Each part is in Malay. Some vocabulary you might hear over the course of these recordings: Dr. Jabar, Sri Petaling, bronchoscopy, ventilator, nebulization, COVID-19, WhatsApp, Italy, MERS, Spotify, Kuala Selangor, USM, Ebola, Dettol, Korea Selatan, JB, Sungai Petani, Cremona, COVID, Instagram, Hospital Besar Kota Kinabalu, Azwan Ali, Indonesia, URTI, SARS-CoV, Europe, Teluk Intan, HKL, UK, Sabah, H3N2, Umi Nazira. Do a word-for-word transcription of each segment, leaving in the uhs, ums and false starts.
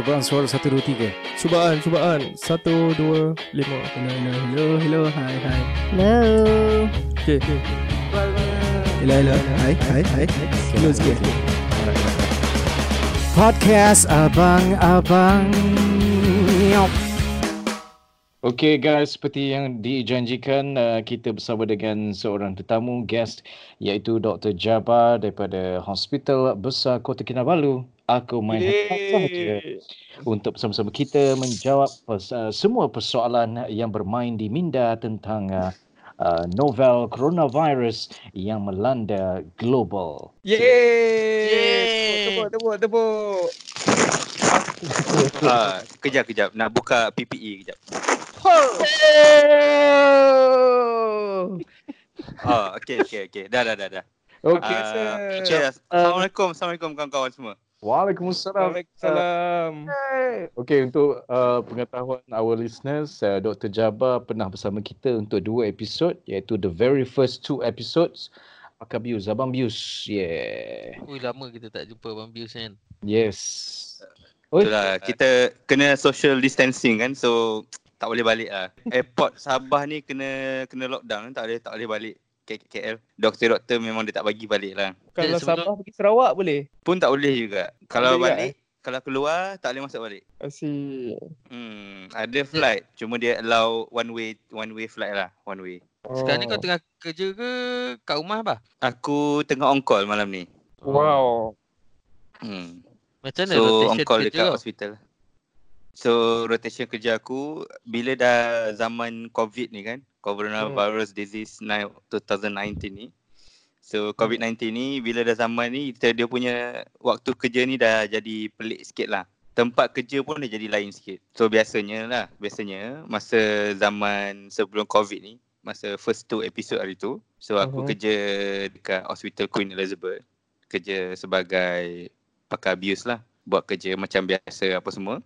Cubaan suara satu, dua, tiga. Cubaan, cubaan satu, dua, lima. Hello, hello, hello, hi, hi. Hello. Okay, okay. Hello, hello, hi, hi, hi. Hello sikit. Podcast Abang-Abang. Okay guys, seperti yang dijanjikan, uh, kita bersama dengan seorang tetamu guest iaitu Doktor Jabar daripada Hospital Besar Kota Kinabalu. Aku main hati saja untuk bersama-sama kita menjawab pers- uh, semua persoalan yang bermain di minda tentang uh, uh, novel coronavirus yang melanda global. Yeay! Tepuk, tepuk, tepuk. Ah, kejap, kejap. Nak buka P P E kejap. Oh. Oh, okey okey okey. Dah dah dah dah. Okey. Uh, okay, Assalamualaikum, Assalamualaikum kawan-kawan semua. Waalaikumsalam. Waalaikumsalam. Okey, untuk uh, pengetahuan our listeners, uh, Doktor Jabar pernah bersama kita untuk dua episod, iaitu the very first two episodes. Abang Bius, Abang Bius. Yeah. Ui, lama kita tak jumpa Abang Bius kan. Yes. Oh, itulah, kita kena social distancing kan. So tak boleh balik lah. Airport Sabah ni kena kena lockdown. Tak boleh tak boleh balik K L. Doktor-doktor memang dia tak bagi balik lah. Kalau eh, Sabah pergi Sarawak boleh? Pun tak boleh juga. Kalau boleh balik, juga, kalau keluar tak boleh masuk balik. Asyik. Hmm, ada flight. Cuma dia allow one way one way flight lah. One way. Oh. Sekarang ni kau tengah kerja ke kat rumah apa? Aku tengah on call malam ni. Wow. Hmm. Macam mana so, on call dekat hospital. So rotation kerja aku bila dah zaman COVID ni kan, Coronavirus hmm. Disease twenty nineteen ni. So COVID nineteen ni bila dah zaman ni kita, dia punya waktu kerja ni dah jadi pelik sikit lah. Tempat kerja pun dah jadi lain sikit. So biasanya lah, biasanya masa zaman sebelum COVID ni, masa first two episode hari tu, so aku hmm. kerja dekat Hospital Queen Elizabeth. Kerja sebagai pakar abuse lah. Buat kerja macam biasa apa semua.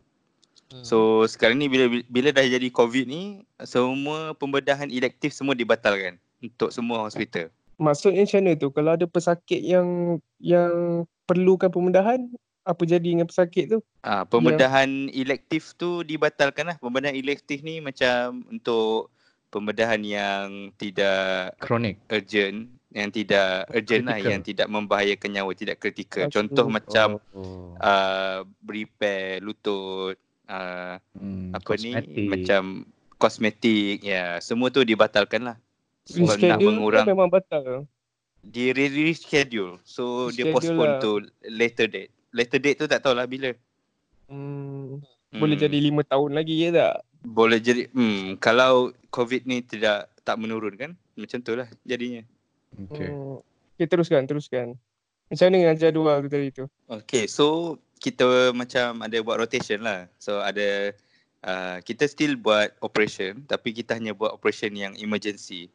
So sekarang ni bila bila dah jadi COVID ni, semua pembedahan elektif semua dibatalkan untuk semua hospital. Maksudnya macam mana tu? Kalau ada pesakit yang yang perlukan pembedahan, apa jadi dengan pesakit tu? Ah, pembedahan yang elektif tu dibatalkan lah. Pembedahan elektif ni macam untuk pembedahan yang tidak kronik, urgent, yang tidak urgent lah, yang tidak membahayakan nyawa, tidak kritikal. Contoh oh, macam oh. Uh, repair lutut, Uh, hmm, apa kosmetik ni, macam kosmetik, ya, yeah, semua tu dibatalkan lah. Sebab nak mengurang, memang batal. Dia reschedule, so reschedule dia postpone lah to later date. Later date tu tak tahulah bila. Hmm, hmm. Boleh jadi lima tahun lagi ya tak? Boleh jadi, hmm, kalau COVID ni tidak tak menurun kan, macam tu lah jadinya. Okay. Hmm. Okay, teruskan, teruskan. Macam mana dengan jadual tu tadi tu? Okay, so kita macam ada buat rotation lah. So ada, uh, kita still buat operation, tapi kita hanya buat operation yang emergency.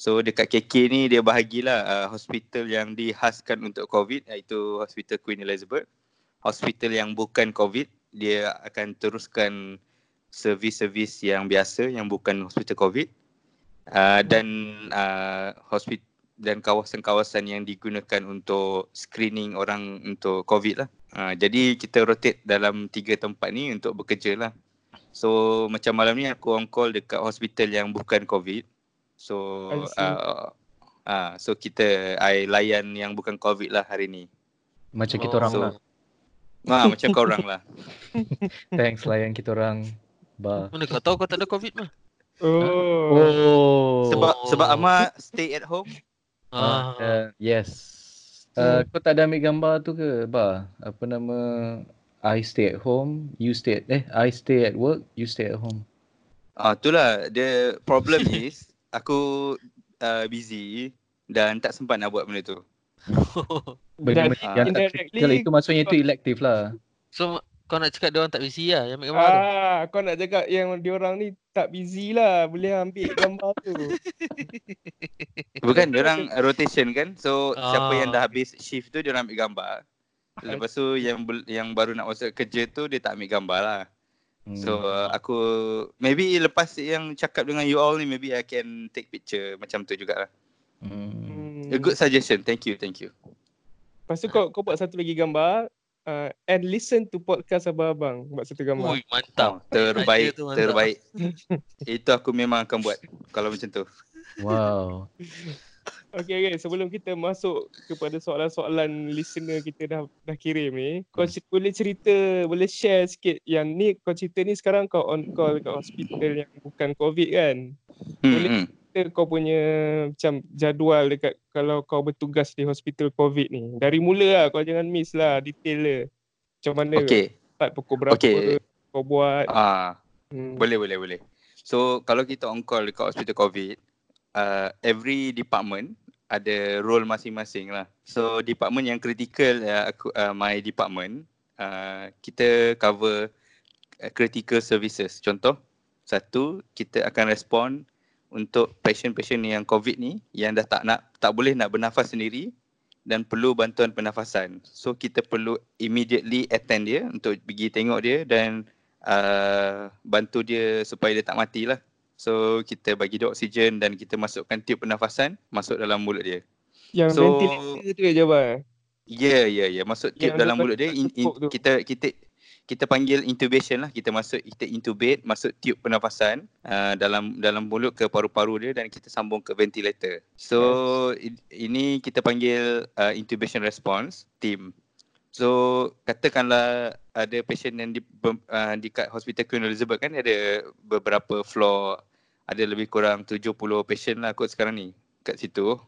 So dekat K K ni dia bahagilah uh, hospital yang dihaskan untuk COVID, iaitu Hospital Queen Elizabeth. Hospital yang bukan COVID, dia akan teruskan servis-servis yang biasa, yang bukan hospital COVID. Uh, dan uh, hospital dan kawasan-kawasan yang digunakan untuk screening orang untuk COVID lah. Uh, jadi kita rotate dalam tiga tempat ni untuk bekerja lah. So macam malam ni aku on call dekat hospital yang bukan COVID. So uh, uh, so kita, I layan yang bukan COVID lah hari ni. Macam oh. kita orang so, lah. Ah, macam kau orang lah. Thanks layan kita orang. Bah. Mana kau tahu kau tak ada COVID mah? Oh. oh. Sebab sebab Ahmad stay at home. Ah, uh, yes. Uh, kau tak ada ambil gambar tu ke, Bah? Apa nama, I stay at home, you stay at, eh, I stay at work, you stay at home. Ah, itulah. The problem is, aku uh, busy dan tak sempat nak buat benda tu. Benda yang tak kritikal itu maksudnya itu elektif lah. So, kau nak cakap diorang tak busy lah yang ambil gambar ah, tu? Ah, kau nak cakap yang diorang ni tak busy lah, boleh ambil gambar tu. Bukan, diorang rotation kan? So, ah. siapa yang dah habis shift tu diorang ambil gambar. Lepas tu yang yang baru nak masuk kerja tu dia tak ambil gambar lah. Hmm. So, aku maybe lepas yang cakap dengan you all ni, maybe I can take picture macam tu jugalah. Hmm. A good suggestion. Thank you, thank you. Lepas tu kau, kau buat satu lagi gambar. uh, and listen to podcast abang-abang buat satu gambar. Ui, mantap. Terbaik, mantap. terbaik. Itu aku memang akan buat kalau macam tu. Wow. Okay, okay. Sebelum kita masuk kepada soalan-soalan listener kita dah dah kirim ni, kau c- boleh cerita, boleh share sikit yang ni kau cerita ni sekarang kau on call kat hospital yang bukan COVID kan? Boleh hmm. cerita kau punya macam jadual dekat kalau kau bertugas di hospital COVID ni. Dari mula lah, kau jangan miss lah, detail lah. Macam mana okay. start pukul berapa okay. kau buat. Ah, hmm. Boleh, boleh, boleh. So, kalau kita on call dekat hospital COVID, Uh, every department ada role masing-masing lah. So department yang critical, uh, aku, uh, my department, uh, kita cover uh, critical services. Contoh, satu, kita akan respond untuk patient-patient yang COVID ni yang dah tak nak, tak boleh nak bernafas sendiri dan perlu bantuan pernafasan. So kita perlu immediately attend dia untuk pergi tengok dia dan uh, bantu dia supaya dia tak mati lah. So kita bagi dia oksigen dan kita masukkan tube pernafasan masuk dalam mulut dia. Yang so, ventilator tu je bah. Ya ya ya, masuk tube dalam mulut dia in, in, kita kita kita panggil intubation lah. Kita masuk kita intubate masuk tube pernafasan uh, dalam dalam mulut ke paru-paru dia dan kita sambung ke ventilator. So yes. in, ini kita panggil uh, intubation response team. So katakanlah ada patient yang di, uh, di Hospital Queen Elizabeth kan ada beberapa floor, ada lebih kurang tujuh puluh patient lah kot sekarang ni kat situ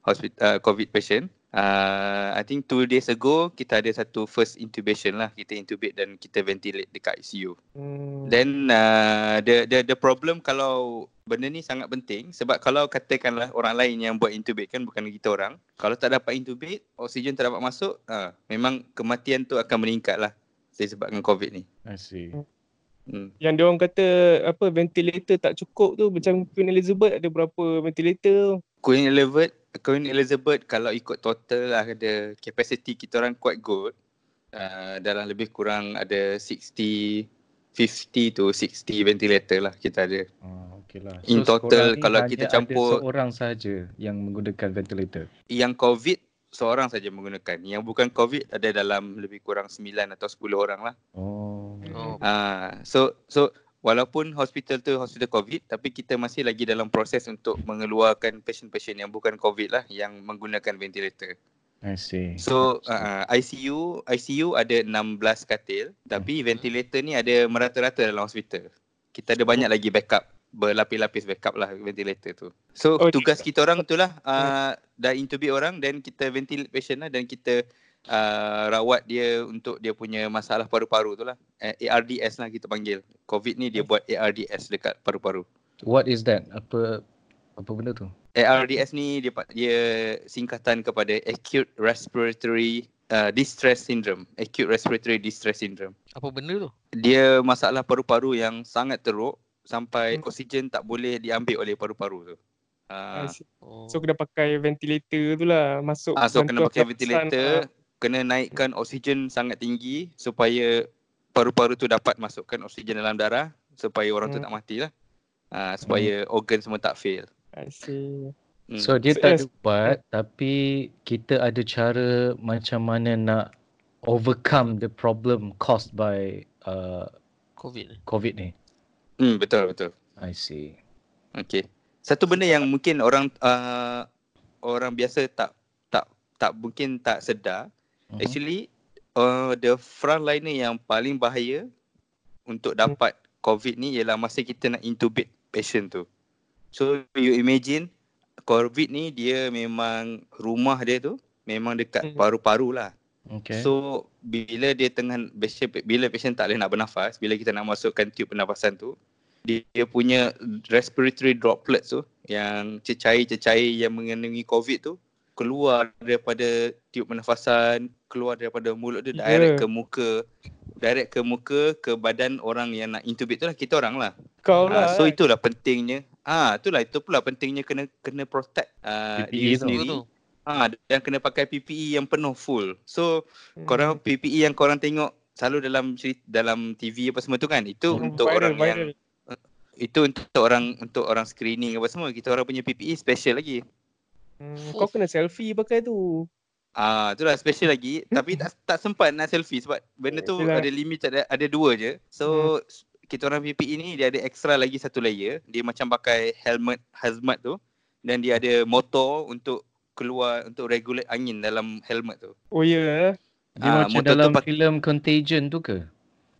hospital, uh, COVID patient. Uh, I think two days ago kita ada satu first intubation lah, kita intubate dan kita ventilate dekat I C U. Hmm. Then uh, the the the problem kalau benda ni sangat penting sebab kalau katakanlah orang lain yang buat intubate kan bukan kita orang. Kalau tak dapat intubate, oksigen tak dapat masuk, ha, memang kematian tu akan meningkat lah disebabkan COVID ni. I see. Hmm. Yang diorang kata apa ventilator tak cukup tu macam Queen Elizabeth ada berapa ventilator? Queen Elizabeth, Queen Elizabeth kalau ikut total lah ada capacity kita orang quite good. Uh, dalam lebih kurang ada sixty, fifty to sixty ventilator lah kita ada. Hmm. Lah. In so, total kalau kita campur seorang saja yang menggunakan ventilator. Yang COVID seorang saja menggunakan. Yang bukan COVID ada dalam lebih kurang nine atau ten orang lah. Oh. Ah, uh, so so walaupun hospital tu hospital COVID tapi kita masih lagi dalam proses untuk mengeluarkan patient-patient yang bukan COVID lah yang menggunakan ventilator. I see. So uh, I C U I C U ada sixteen katil tapi hmm. ventilator ni ada merata-rata dalam hospital. Kita ada banyak hmm. lagi backup. Berlapis-lapis backup lah ventilator tu. So oh, tugas kita orang tu lah uh, dah intubate orang dan kita ventilate patient lah dan kita uh, rawat dia untuk dia punya masalah paru-paru tu lah. Uh, A R D S lah kita panggil. COVID ni dia buat A R D S dekat paru-paru. What is that? Apa apa benda tu? A R D S ni dia dia singkatan kepada Acute Respiratory Uh, distress syndrome, Acute Respiratory Distress Syndrome. Apa benda tu? Dia masalah paru-paru yang sangat teruk sampai hmm. oksigen tak boleh diambil oleh paru-paru tu. Uh, so kena pakai ventilator tu lah masuk. Uh, so kena pakai ventilator, lah. Kena naikkan oksigen sangat tinggi supaya paru-paru tu dapat masukkan oksigen dalam darah supaya orang hmm. tu tak mati lah. Uh, supaya hmm. organ semua tak fail. I see. Hmm. So dia so, tak yes. buat tapi kita ada cara macam mana nak overcome the problem caused by uh, COVID. COVID ni. Hmm, betul betul. I see. Okay. Satu benda yang mungkin orang uh, orang biasa tak tak tak mungkin tak sedar. Uh-huh. Actually, uh, the frontliner yang paling bahaya untuk dapat COVID ni ialah masa kita nak intubate patient tu. So you imagine COVID ni dia memang rumah dia tu memang dekat paru-paru lah. Okay. So bila dia tengah bila patient tak boleh nak bernafas, bila kita nak masukkan tube pernafasan tu, dia, dia punya respiratory droplets tu yang cecair-cecair yang mengenai COVID tu keluar daripada tube pernafasan, keluar daripada mulut dia yeah. direct ke muka, direct ke muka ke badan orang yang nak intubate tu lah kita orang lah. Kau lah. Uh, so itulah pentingnya. Ah, uh, itulah itu pula pentingnya kena kena protect uh, diri sendiri. Tu. Ah, ha, dan kena pakai P P E yang penuh full. So, hmm. korang P P E yang korang tengok selalu dalam cerita, dalam T V apa semua tu kan. Itu hmm. untuk viral, orang viral. yang itu untuk orang untuk orang screening apa semua. Kita orang punya P P E special lagi. Hmm, kau kena selfie pakai tu. Ah, itulah special lagi. Tapi tak tak sempat nak selfie sebab benda tu itulah. Ada limit, ada ada dua je. So hmm. kita orang P P E ni dia ada extra lagi satu layer. Dia macam pakai helmet hazmat tu dan dia ada motor untuk keluar untuk regulate angin dalam helmet tu. Oh ya. Yeah. Dia ha, macam dalam pakai... filem Contagion tu ke?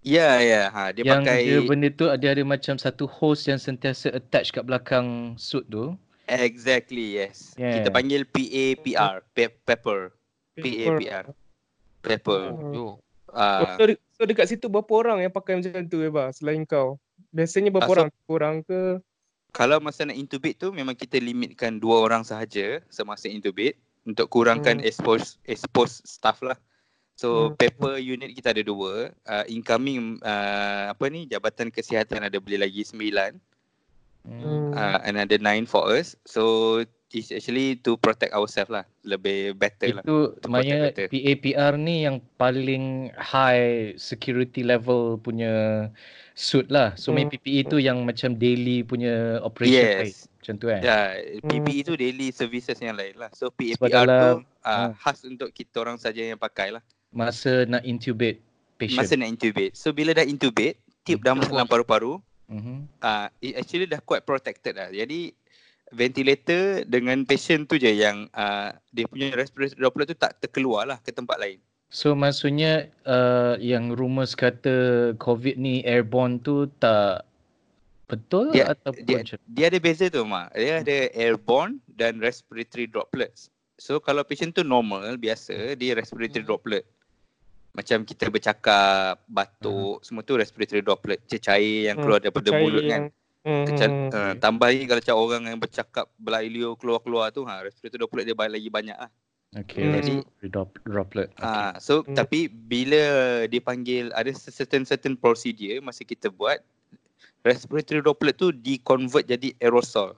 Ya, yeah, ya. Yeah. Ha, dia yang pakai dia benda tu ada ada macam satu hose yang sentiasa attach kat belakang suit tu. Exactly, yes. Yeah. Kita panggil P A P R, P A P R. P A P R. P A P R. Oh. Uh, so, so dekat situ berapa orang yang pakai macam tu, Eba, selain kau? Biasanya berapa uh, so, orang? Korang ke? Kalau masa nak intubate tu memang kita limitkan dua orang sahaja semasa intubate untuk kurangkan hmm. expose expose staff lah. So paper unit kita ada dua, uh, incoming uh, apa ni Jabatan Kesihatan ada beli lagi sembilan, hmm. uh, another nine for us. So it's actually to protect ourselves lah, lebih better. Itu lah. Itu sebenarnya P A P R ni yang paling high security level punya suit lah. So main hmm. P P E tu yang macam daily punya operation. Yes. Macam tu kan? Ya, P P E tu daily services yang lain lah. So P A P R dalam, tu uh, khas untuk kita orang saja yang pakai lah. Masa nak intubate patient. Masa nak intubate. So bila dah intubate, tip dah masuk dalam paru-paru. Mm-hmm. Uh, it actually dah quite protected lah. Jadi ventilator dengan patient tu je yang uh, dia punya respirasi droplet tu tak terkeluar lah ke tempat lain. So maksudnya uh, yang rumus kata COVID ni airborne tu tak betul dia, ataupun dia, macam? Dia ada beza tu Mak. Dia ada airborne dan respiratory droplets. So kalau patient tu normal, biasa, dia respiratory mm-hmm. droplet. Macam kita bercakap, batuk, hmm. semua tu respiratory droplet. Cecair yang keluar hmm, daripada mulut yang... kan. Hmm. Keca- uh, tambah lagi kalau macam orang yang bercakap beliau keluar-keluar tu, ha, respiratory droplet dia lagi banyak lah. Okay, hmm. Jadi, respiratory droplet. Okay. Ha, so, hmm. tapi bila dipanggil, ada certain-certain procedure masa kita buat, respiratory droplet tu di-convert jadi aerosol.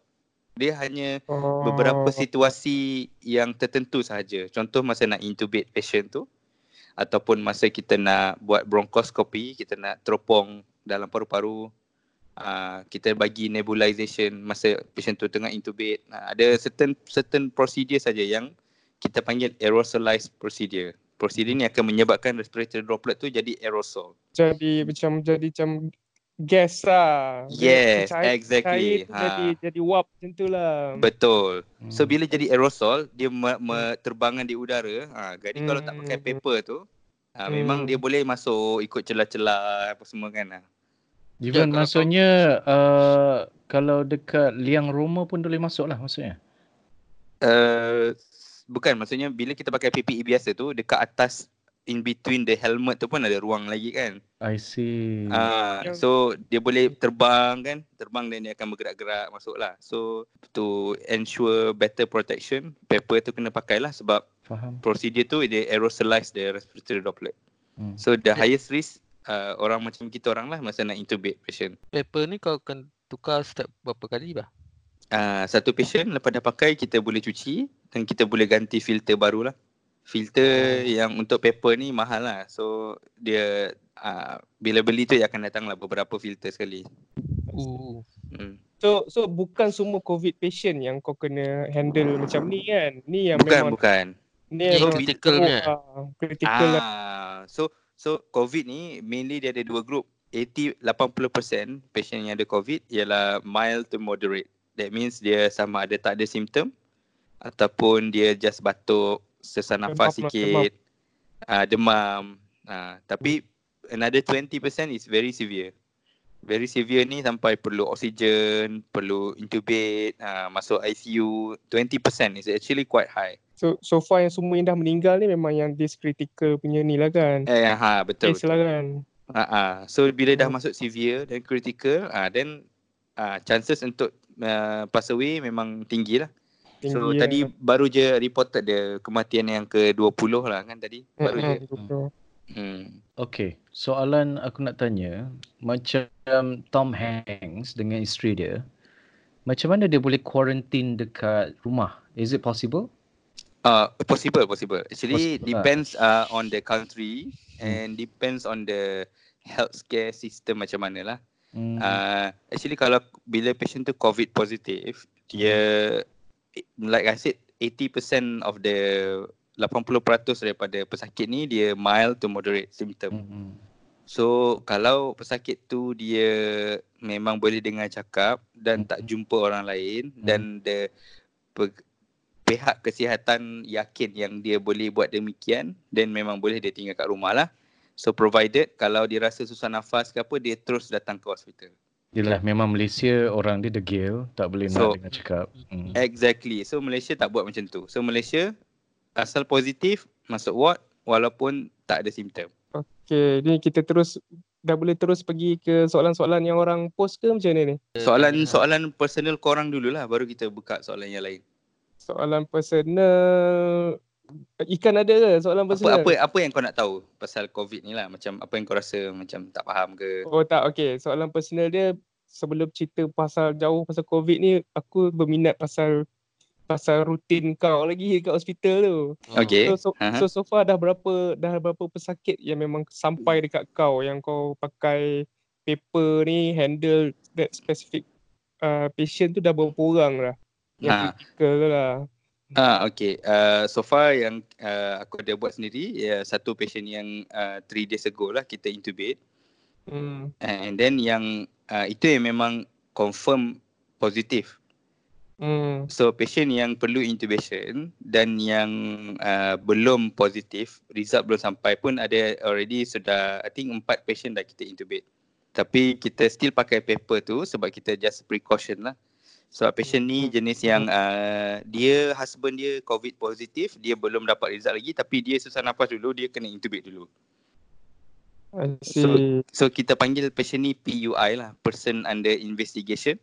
Dia hanya oh. beberapa situasi yang tertentu sahaja. Contoh masa nak intubate patient tu, ataupun masa kita nak buat bronchoscopy, kita nak teropong dalam paru-paru, uh, kita bagi nebulization masa patient tu tengah intubate. Uh, ada certain certain procedure saja yang kita panggil aerosolized procedure. Prosedur ni akan menyebabkan respiratory droplet tu jadi aerosol. Jadi macam jadi macam gas lah. Yes, cair, exactly. Cair ha. Jadi jadi wap macam tu lah. Betul. Hmm. So bila jadi aerosol, dia me- me- terbangan di udara. Ha, jadi hmm. kalau tak pakai paper tu, ha, hmm. memang dia boleh masuk ikut celah-celah apa semua kan. Even so, maksudnya uh, kalau dekat liang rumah pun boleh masuk lah maksudnya? Uh, bukan, maksudnya bila kita pakai P P E biasa tu, dekat atas in between the helmet tu pun ada ruang lagi kan. I see. Ah, uh, so dia boleh terbang kan, terbang dan dia akan bergerak-gerak masuk lah. So to ensure better protection, paper tu kena pakailah sebab faham. Prosedur tu dia aerosolize the respiratory droplet. Hmm. So the highest risk uh, orang macam kita orang lah masa nak intubate patient. Paper ni kau akan tukar setiap berapa kali bah? Uh, satu patient lepas dah pakai kita boleh cuci dan kita boleh ganti filter barulah. Filter hmm. yang untuk paper ni mahal lah. So dia uh, bila beli tu dia akan datanglah beberapa filter sekali. Ooh. Hmm. So so bukan semua COVID patient yang kau kena handle macam ni kan. Ni yang bukan, memang bukan. Ni so, critical ni. Oh, critical ah, lah. So so COVID ni mainly dia ada dua group. eighty to eighty percent patient yang ada COVID ialah mild to moderate. That means dia sama ada tak ada simptom ataupun dia just batuk, sesak nafas sikit, demam. Uh, demam. Uh, tapi another twenty percent is very severe. Very severe ni sampai perlu oksigen, perlu intubate, uh, masuk I C U. twenty percent is actually quite high. So so far yang semua yang dah meninggal ni memang yang this critical punya ni lah kan? Eh, ha, betul. Case betul. Lah kan? Uh, uh. So bila dah hmm. masuk severe dan critical, uh, then uh, chances untuk uh, pass away memang tinggi lah. So yeah. tadi baru je reported dia kematian yang ke dua puluh lah kan tadi baru mm-hmm. je. Hmm. Okay, soalan aku nak tanya macam Tom Hanks dengan isteri dia, macam mana dia boleh quarantine dekat rumah? Is it possible? Uh, possible, possible. Actually possible depends lah. uh, on the country and hmm. depends on the healthcare system macam manalah. Hmm. Uh, actually kalau bila patient tu COVID positif, dia like I said, eighty percent of the lapan puluh peratus daripada pesakit ni dia mild to moderate symptom. Mm-hmm. So kalau pesakit tu dia memang boleh dengar cakap dan tak jumpa orang lain, mm-hmm, dan the pe- pihak kesihatan yakin yang dia boleh buat demikian, then memang boleh dia tinggal kat rumah lah. So provided kalau dia rasa susah nafas ke apa, dia terus datang ke hospital. Yelah, memang Malaysia orang dia degil, tak boleh so, nak dengar cakap. Hmm. Exactly. So Malaysia tak buat macam tu. So Malaysia asal positif masuk ward walaupun tak ada simptom. Okay, ni kita terus dah boleh terus pergi ke soalan-soalan yang orang post ke macam mana ni? Soalan-soalan personal korang dululah, baru kita buka soalan yang lain. Soalan personal, Ikan ada ke soalan personal? Apa, apa apa yang kau nak tahu pasal COVID ni lah, macam apa yang kau rasa macam tak faham ke? Oh tak, okay. Soalan personal dia, sebelum cerita pasal jauh pasal COVID ni, aku berminat pasal pasal rutin kau lagi dekat hospital tu. Okay. So so, uh-huh. so so far dah berapa dah berapa pesakit yang memang sampai dekat kau yang kau pakai paper ni handle that specific uh, patient tu, dah berapa orang lah yang critical ha. lah? Ah, okay. Uh, so far yang uh, aku ada buat sendiri, uh, satu patient yang uh, three days ago lah kita intubate. Hmm. And then yang uh, itu yang memang confirm positif. Hmm. So patient yang perlu intubation dan yang uh, belum positif, result belum sampai pun ada already sudah, I think empat patient dah kita intubate. Tapi kita still pakai paper tu sebab kita just precaution lah. So patient ni jenis yang uh, dia husband dia COVID positif, dia belum dapat result lagi tapi dia susah nafas dulu, dia kena intubate dulu. So, so kita panggil patient ni P U I lah, person under investigation,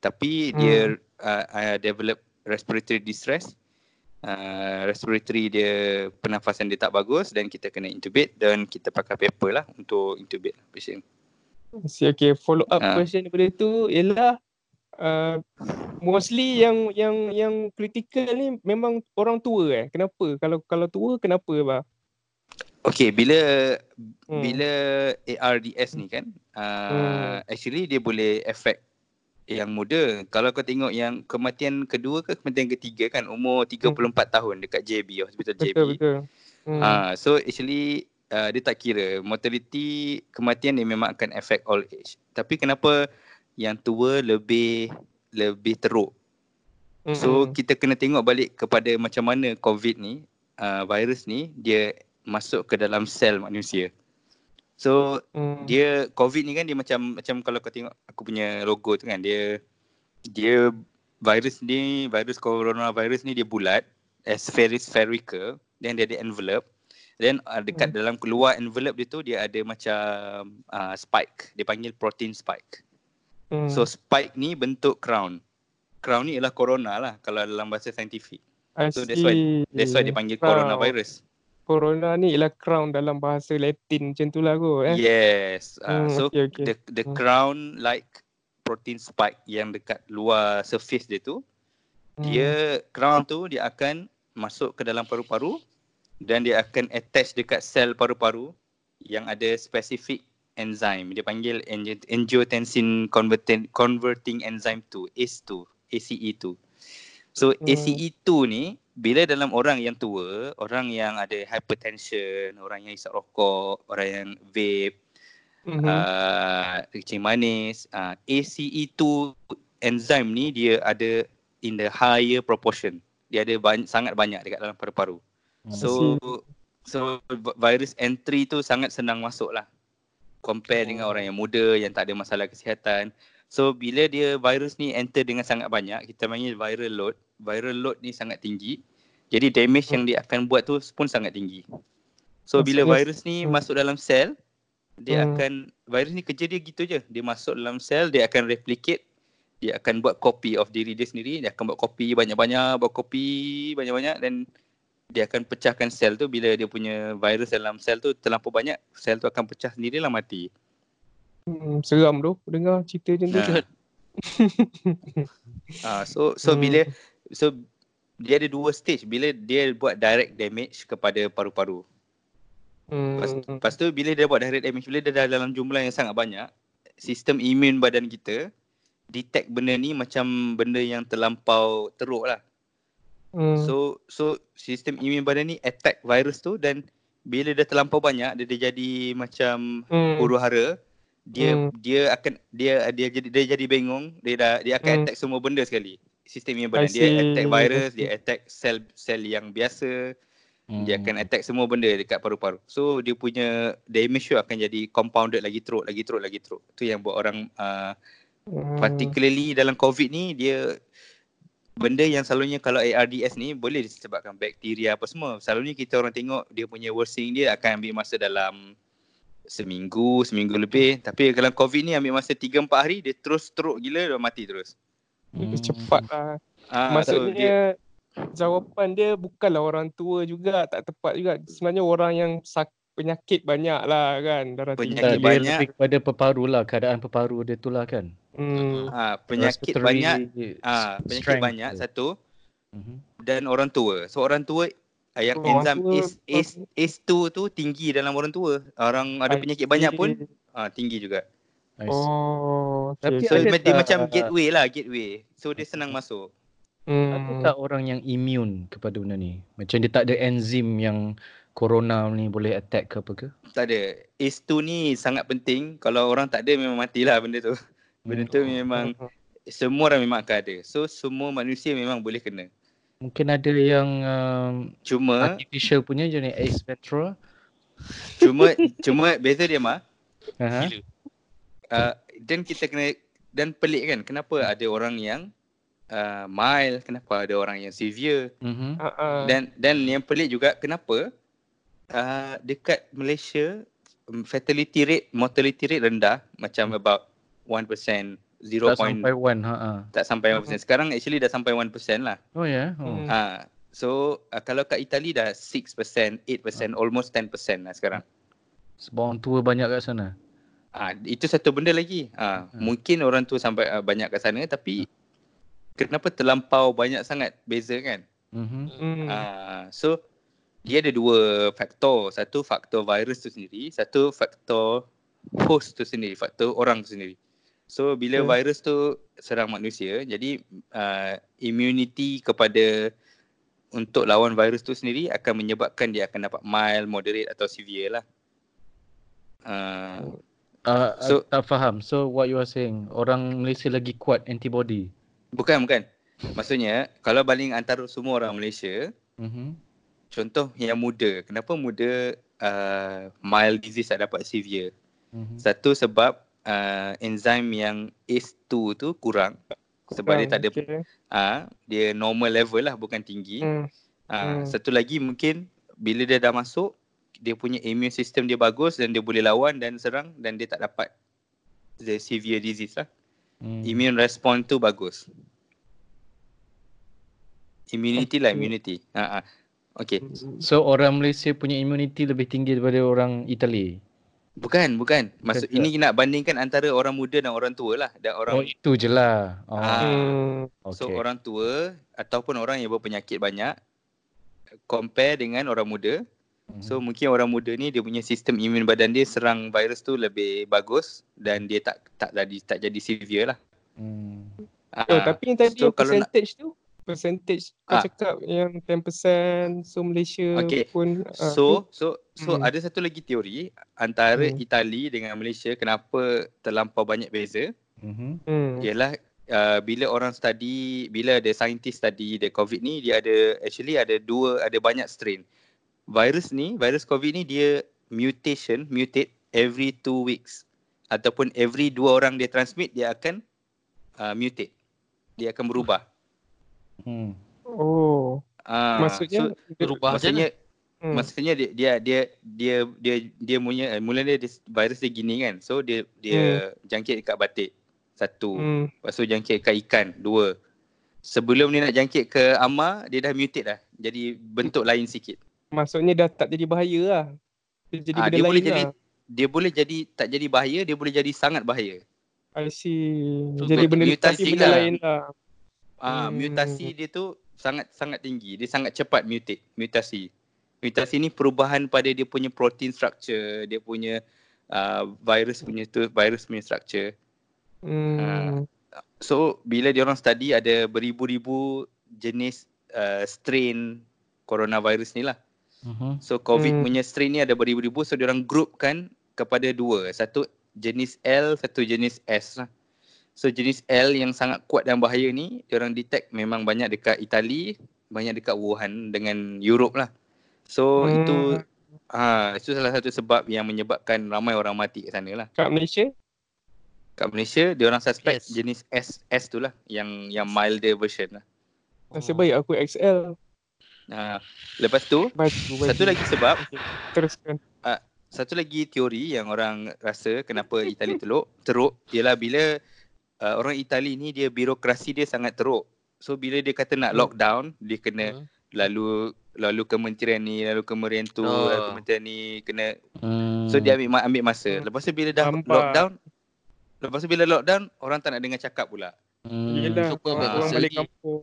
tapi hmm. dia uh, uh, develop respiratory distress, uh, respiratory dia pernafasan dia tak bagus dan kita kena intubate dan kita pakai paper lah untuk intubate patient. So okay, follow up uh. question daripada tu ialah Uh, mostly yang yang yang critical ni memang orang tua eh. Kenapa? Kalau kalau tua kenapa bah? Okay, bila hmm. bila A R D S ni kan, uh, hmm. actually dia boleh affect yang muda. Kalau kau tengok yang kematian kedua ke kematian ketiga kan, umur tiga puluh empat hmm. tahun dekat J B, hospital J B. Betul betul. Hmm. Uh, so actually uh, dia tak kira mortality, kematian dia memang akan affect all age. Tapi kenapa yang tua lebih lebih teruk? Mm-hmm. So kita kena tengok balik kepada macam mana COVID ni, uh, virus ni dia masuk ke dalam sel manusia. So mm. dia COVID ni kan dia macam macam kalau kau tengok aku punya logo tu kan, dia dia virus ni, virus coronavirus ni dia bulat, spherical, then dia ada envelope, then uh, dekat mm. dalam keluar envelope dia tu dia ada macam uh, spike, dia panggil protein spike. Hmm. So spike ni bentuk crown. Crown ni ialah corona lah kalau dalam bahasa saintifik. I so that's why that's why dipanggil wow. coronavirus. Corona ni ialah crown dalam bahasa Latin macam tu lah kot eh. Yes. Hmm, uh, so okay, okay. the the crown like protein spike yang dekat luar surface dia tu. Hmm. Dia crown tu dia akan masuk ke dalam paru-paru dan dia akan attach dekat sel paru-paru yang ada spesifik enzyme, dia panggil angiotensin converting, converting enzyme two, A C E two, A C E two. So hmm. A C E two ni bila dalam orang yang tua, orang yang ada hypertension, orang yang isap rokok, orang yang vape, hmm. uh, kencing manis, uh, A C E two enzyme ni dia ada in the higher proportion. Dia ada banyak, sangat banyak dekat dalam paru-paru. Hmm. So so virus entry tu sangat senang masuk lah, compare oh. dengan orang yang muda yang tak ada masalah kesihatan. So bila dia virus ni enter dengan sangat banyak, kita panggil viral load. Viral load ni sangat tinggi. Jadi damage yang dia akan buat tu pun sangat tinggi. So bila virus ni masuk dalam sel, dia hmm. akan, virus ni kerja dia gitu je. Dia masuk dalam sel, dia akan replicate, dia akan buat copy of diri dia sendiri, dia akan buat copy banyak-banyak, buat copy banyak-banyak dan dia akan pecahkan sel tu. Bila dia punya virus dalam sel tu terlampau banyak, sel tu akan pecah sendirilah, mati. Hmm, seram tu dengar cerita macam tu. Ha. ah, so so hmm. bila so dia ada dua stage bila dia buat direct damage kepada paru-paru. Hmm. Lepas, lepas tu bila dia buat direct damage, bila dia dah dalam jumlah yang sangat banyak, sistem imun badan kita detect benda ni macam benda yang terlampau teruk lah. Hmm. So so sistem imun badan ni attack virus tu, dan bila dah terlampau banyak dia, dia jadi macam hmm. huru-hara. Dia hmm. dia akan dia dia jadi dia jadi bengong, dia dah, dia akan hmm. attack semua benda sekali. Sistem imun badan dia attack virus, dia attack sel-sel yang biasa. Hmm. Dia akan attack semua benda dekat paru-paru. So dia punya damage tu akan jadi compounded lagi teruk, lagi teruk, lagi teruk. Tu yang buat orang uh, hmm. particularly dalam COVID ni, dia benda yang selalunya kalau A R D S ni boleh disebabkan bakteria apa semua. Selalunya kita orang tengok dia punya worsening dia akan ambil masa dalam seminggu, seminggu lebih. Tapi kalau COVID ni ambil masa tiga empat hari, dia terus teruk gila, dia mati terus. Dia hmm. cepat lah. Ah, maksudnya so dia, jawapan dia bukanlah orang tua juga, tak tepat juga. Sebenarnya orang yang sak- penyakit banyak lah kan. Darah penyakit tinggi. Banyak. Dia pada peparu lah, keadaan peparu dia tu lah kan. Hmm. Ha, penyakit Respiratory banyak, ah ha, penyakit banyak dia. Satu mm-hmm. dan orang tua. So orang tua yang oh, enzim A C E two tu tinggi dalam orang tua. Orang ada penyakit I banyak see. pun ah ha, tinggi juga. Oh, tapi so dia tak, macam gateway lah, gateway. So dia senang masuk. Hmm. Ada tak orang yang immune kepada benda ni? Macam dia tak ada enzim yang corona ni boleh attack ke apa ke? Tak ada. A C E two ni sangat penting. Kalau orang tak ada memang matilah benda tu. Benda tu memang semua orang memang akan ada. So semua manusia memang boleh kena. Mungkin ada yang um, cuma artificial punya jenis ace petra. Cuma cuma beza dia mah. Uh-huh. Gila. Uh, dan kita kena, dan pelik kan, kenapa ada orang yang uh, mild, kenapa ada orang yang severe. Uh-huh. Uh-uh. Dan dan yang pelik juga kenapa uh, dekat Malaysia fatality rate, mortality rate rendah, macam uh-huh. about one percent, zero. Tak sampai one, uh-huh. tak sampai one percent. Sekarang actually dah sampai one percent lah. Oh ya. Yeah. Oh. Uh, so uh, kalau kat Itali dah six percent, eight percent, uh. almost ten percent lah sekarang. Sebab orang tua banyak kat sana. Ah uh, itu satu benda lagi. Uh, uh. Mungkin orang tua sampai uh, banyak kat sana, tapi uh. kenapa terlampau banyak sangat beza kan? Mhm. Uh-huh. Uh, so dia ada dua faktor. Satu faktor virus tu sendiri, satu faktor host tu sendiri, faktor orang tu sendiri. So bila yeah. virus tu serang manusia, jadi uh, immunity kepada untuk lawan virus tu sendiri akan menyebabkan dia akan dapat mild, moderate atau severe lah. Uh, uh, so tak faham. So what you are saying, orang Malaysia lagi kuat antibody? Bukan, bukan. Maksudnya kalau baling antara semua orang Malaysia, mm-hmm. contoh yang muda, kenapa muda uh, mild disease tak dapat severe? Mm-hmm. Satu sebab Uh, enzim yang A C E two tu kurang, sebab kurang, dia tak ada okay. uh, dia normal level lah, bukan tinggi. mm. Uh, mm. Satu lagi mungkin bila dia dah masuk, dia punya immune system dia bagus dan dia boleh lawan dan serang, dan dia tak dapat the severe disease lah. mm. Immune response tu bagus. Immunity okay. lah, immunity. uh, uh. Okay. So orang Malaysia punya immunity lebih tinggi daripada orang Itali? Bukan, bukan. Maksud Ketua. Ini nak bandingkan antara orang muda dan orang tua lah. Dan orang, oh, itu je lah. Oh. Uh, okay. So, orang tua ataupun orang yang berpenyakit banyak compare dengan orang muda. Hmm. So, mungkin orang muda ni dia punya sistem imun badan dia serang virus tu lebih bagus dan dia tak tak jadi tak jadi severe lah. Hmm. Uh, oh, tapi yang tadi so percentage nak, tu, percentage kau ah. cakap yang ten percent, so Malaysia okay. pun uh, so so so hmm. ada satu lagi teori antara hmm. Itali dengan Malaysia kenapa terlampau banyak beza, hmm. ialah uh, bila orang study, bila ada saintis study the COVID ni, dia ada actually ada dua, ada banyak strain virus ni, virus COVID ni dia mutation, mutate every two weeks ataupun every dua orang dia transmit, dia akan uh, mutate, dia akan berubah. Hmm. Oh. Ah, maksudnya so, berubah. Maksudnya hmm. maksudnya dia dia dia dia dia, dia punya mula dia, dia virus dia gini kan. So dia dia hmm. jangkit dekat batik. Satu. Hmm. Lepas tu jangkit dekat ikan. Dua. Sebelum dia nak jangkit ke amar, dia dah mutate dah. Jadi bentuk lain sikit. Maksudnya dah tak jadi bahaya lah. Dia jadi ah, benda dia lain boleh lah. Jadi, dia boleh jadi tak jadi bahaya, dia boleh jadi sangat bahaya. I see. So, jadi benda mutasi benda lah. lain lah. Ah, hmm. mutasi dia tu sangat-sangat tinggi. Dia sangat cepat mutate, mutasi. Mutasi ni perubahan pada dia punya protein structure, dia punya uh, virus punya tu, virus punya structure. Hmm. Uh, so bila dia orang study ada beribu-ribu jenis uh, strain coronavirus ni lah. Uh-huh. So COVID hmm. punya strain ni ada beribu-ribu, so diorang groupkan kepada dua. Satu jenis L, satu jenis S lah. So jenis L yang sangat kuat dan bahaya ni, diorang detect memang banyak dekat Italy, banyak dekat Wuhan dengan Europe lah. So hmm. itu ah ha, itu salah satu sebab yang menyebabkan ramai orang mati kat sana lah. Kat Malaysia? Kat Malaysia, diorang suspect yes. jenis S S tu lah, yang, yang milder version lah. Nasib baik aku X L. Ha, lepas tu, baju, baju. satu lagi sebab teruskan. Ha, satu lagi teori yang orang rasa kenapa Itali teruk, teruk ialah bila Uh, orang Itali ni dia birokrasi dia sangat teruk. So bila dia kata nak hmm. lockdown, dia kena hmm. lalu lalu kementerian ni, lalu kementerian tu, oh. lalu kementerian ni kena hmm. so dia ambil ambil masa. Lepas tu bila dah Nampak. lockdown, lepas tu bila lockdown orang tak nak dengar cakap pula. Hmm. Yalah, so, orang, orang balik kampung.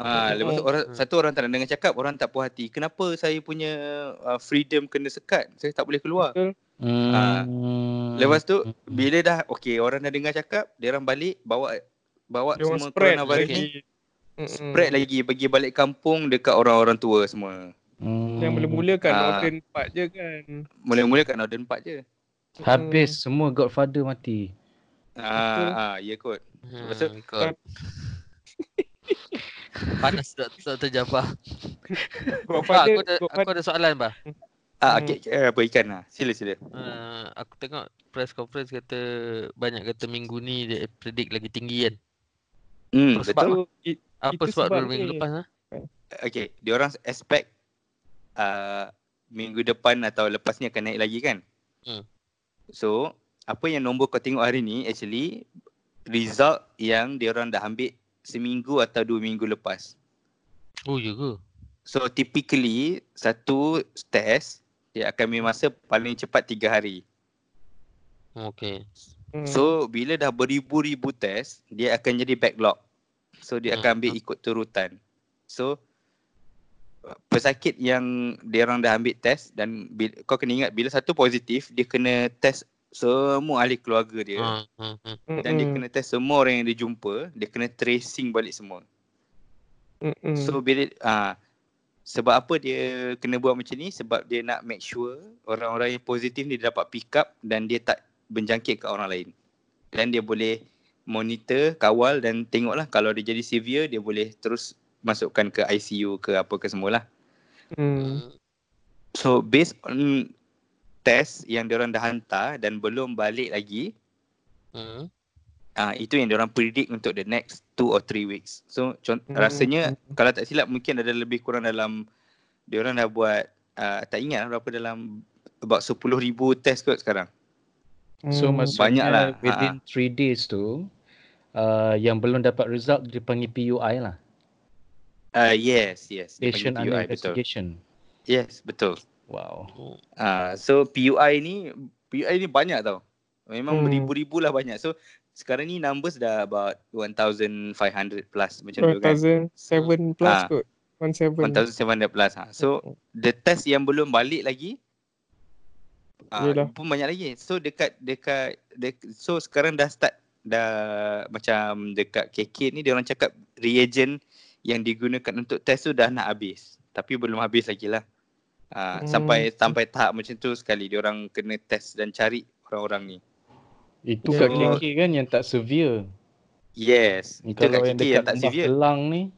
Ah, lepas tu orang, satu orang tak nak dengar cakap, orang tak puas hati. Kenapa saya punya uh, freedom kena sekat? Saya tak boleh keluar. Betul. Hmm. Ha. Lepas tu bila dah okey orang dah dengar cakap, dia orang balik bawa bawa dia semua coronavirus ni spread lagi pergi balik kampung dekat orang-orang tua semua. Hmm. Yang mula-mula kat ha. northern part je kan. Mula-mula kat northern part je. Habis hmm. semua godfather mati. Ah, ha, ha, ya kot. Hmm, Lepas tu kot. Panas Doktor Jabar. Godfather, aku ada, aku ada soalan bah. Ah, okay, hmm. apa ikan lah. Sila-sila. Uh, aku tengok press conference kata banyak kata minggu ni dia predict lagi tinggi kan. Hmm, betul. Sebab it, apa sebab dua minggu ni. lepas lah? Okay, diorang expect uh, minggu depan atau lepas ni akan naik lagi kan? Hmm. So, apa yang nombor kau tengok hari ni actually result yang diorang dah ambil seminggu atau dua minggu lepas. Oh, ya ke? So, typically satu test dia akan ambil masa paling cepat tiga hari. Okay. So bila dah beribu-ribu test, dia akan jadi backlog. So dia akan ambil ikut turutan. So pesakit yang dia orang dah ambil test, dan bila, kau kena ingat bila satu positif dia kena test semua ahli keluarga dia. Dan dia kena test semua orang yang dia jumpa, dia kena tracing balik semua. So bila ah ha, sebab apa dia kena buat macam ni? Sebab dia nak make sure orang-orang yang positif ni dia dapat pick up dan dia tak menjangkit ke orang lain. Dan dia boleh monitor, kawal dan tengoklah kalau dia jadi severe dia boleh terus masukkan ke I C U ke apa ke semualah. Hmm. So based on test yang diorang dah hantar dan belum balik lagi, hmm. Ah, itu yang diorang predict untuk the next two or three weeks. So cont- hmm. rasanya kalau tak silap mungkin ada lebih kurang dalam diorang dah buat uh, tak ingat berapa, dalam about sepuluh ribu test kot sekarang. So hmm. maksudnya within three days tu uh, yang belum dapat result dia panggil P U I lah. Uh, yes, yes. Patient under investigation. Betul. Yes, betul. Wow. Uh, so P U I ni, P U I ni banyak tau. Memang hmm. beribu-ribu lah banyak. So sekarang ni numbers dah about one thousand five hundred plus macam tu kan. one thousand seven plus ha. kot. one thousand seven hundred plus. Ha. So the test yang belum balik lagi ha, pun banyak lagi. So dekat dekat dek, so sekarang dah start dah macam dekat K K ni dia orang cakap reagent yang digunakan untuk test tu dah nak habis. Tapi belum habis lagi lah. Ha, hmm. sampai sampai tahap macam tu sekali dia orang kena test dan cari orang-orang ni. Itu so, kat K K kan yang tak severe. Yes, itu kat K K yang, yang tak severe. Selang ni.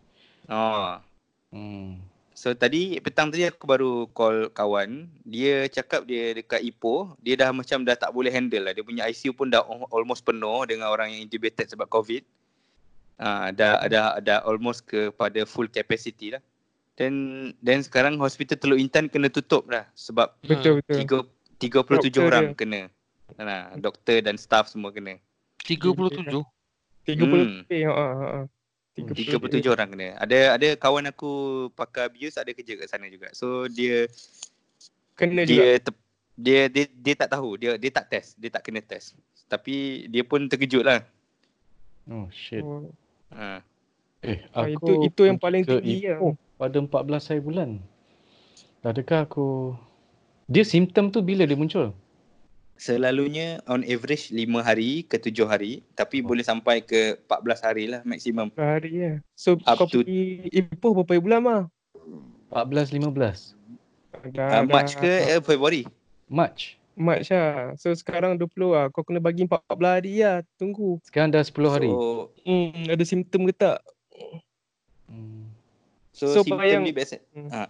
Oh. Hmm. So tadi petang tadi aku baru call kawan, dia cakap dia dekat Ipoh, dia dah macam dah tak boleh handle lah. Dia punya I C U pun dah almost penuh dengan orang yang intubated sebab COVID. Ah, uh, dah ada ada almost kepada full capacity lah. Then then sekarang hospital Teluk Intan kena tutup dah sebab betul betul. tiga puluh tujuh doktor orang dia. kena. Nah, doktor dan staff semua kena. tiga puluh tujuh tiga puluh hmm. tiga puluh tujuh orang kena. Ada ada kawan aku pakar bius ada kerja kat sana juga. So dia kena dia juga. Te, dia, dia dia tak tahu, dia dia tak test, dia tak kena test. Tapi dia pun terkejutlah. Oh shit. Ha. Eh, aku itu itu yang paling tinggi lah. Oh, pada empat belas hari bulan. Adakah aku dia simptom tu bila dia muncul? Selalunya on average lima hari ke tujuh hari, tapi oh. boleh sampai ke empat belas hari lah maksimum. Hari ya. So up kau to... pergi Ipoh berapa bulan mah? empat belas lima belas. Uh, March ke eh, Februari? March. March lah. So sekarang dua puluh lah. Kau kena bagi empat belas hari lah. Tunggu. Sekarang dah sepuluh hari. So, hmm, ada simptom ke tak? Hmm. So, so simptom bayang... ni biasa. Hmm. Ha.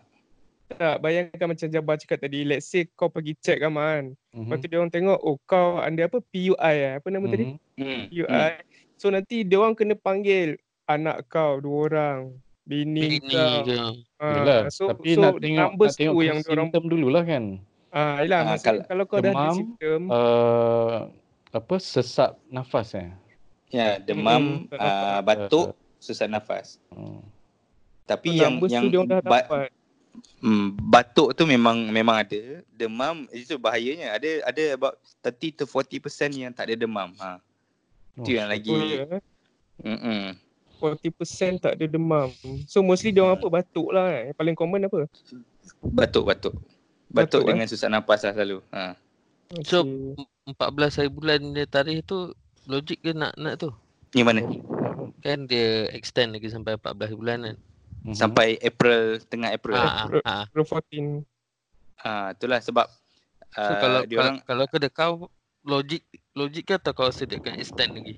Tak, bayangkan macam Jabar cakap tadi, let's say kau pergi check kan man. Mm-hmm. Lepas tu dia orang tengok, oh kau anda apa, P U I eh? Apa nama mm-hmm. tadi? Mm-hmm. P U I. So nanti dia orang kena panggil anak kau, dua orang. Bini, Bini kau. Ha. So, tapi so nak tengok, nak tengok yang simptom dululah kan? Ha, yelah, ha, kalau, kalau kau demam, dah ada simptom. Uh, apa, sesak nafas eh? Ya, demam, hmm, uh, batuk, sesak nafas. Hmm. Tapi so, yang... yang tu dia orang dah dapat. Hmm, batuk tu memang memang ada. Demam itu bahayanya. Ada ada about thirty to forty percent yang tak ada demam. Ha. Itu oh, yang lagi. Oh, yeah. forty percent tak ada demam. So mostly dia orang apa, batuk lah eh. Paling common apa? Batuk, batuk. Batuk, batuk dengan eh? susah nafas lah selalu. Ha. Okay. So empat belas hari bulan dia tarikh tu logik ke nak nak tu? Yang mana? Kan dia extend lagi sampai empat belas bulan kan. Mm-hmm. Sampai April, tengah April. Ah, April, ah, April fourteen. Ah, itulah sebab so, uh, kalau dia orang kalau ke kau logik logik ke atau kau rasa dia akan extend lagi?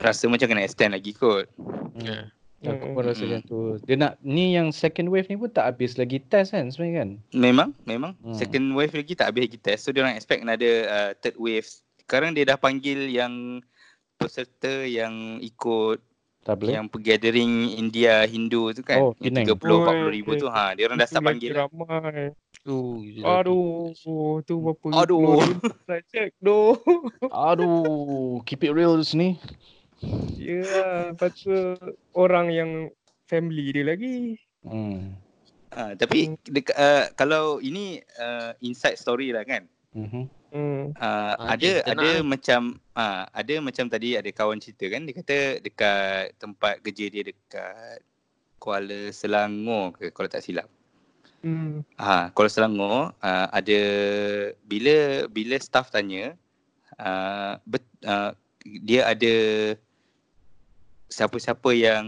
Rasa macam kena extend lagi kot. Ya. Yeah. Aku pun rasa macam tu. Dia nak ni yang second wave ni pun tak habis lagi test kan sebenarnya kan? Memang, memang. Hmm. Second wave lagi tak habis lagi test. So dia orang expect nak ada uh, third wave. Sekarang dia dah panggil yang peserta yang ikut Tablet. Yang gathering India Hindu tu kan, oh, tiga puluh empat puluh ribu tu, ha, dia orang dah start panggil lah. Oh, aduh, oh, tu berapa? Aduh, saya check doh. Aduh, keep it real sini. Ya, yeah, pasal orang yang family dia lagi. Hmm. Ha, tapi deka, uh, kalau ini uh, inside story lah kan. Mhm. Hmm. Uh, ah, ada ada nak. macam uh, ada macam tadi ada kawan cerita kan, dia kata dekat tempat kerja dia dekat Kuala Selangor ke kalau tak silap. Hmm. Uh, Kuala Selangor uh, ada bila bila staff tanya uh, bet, uh, dia ada siapa-siapa yang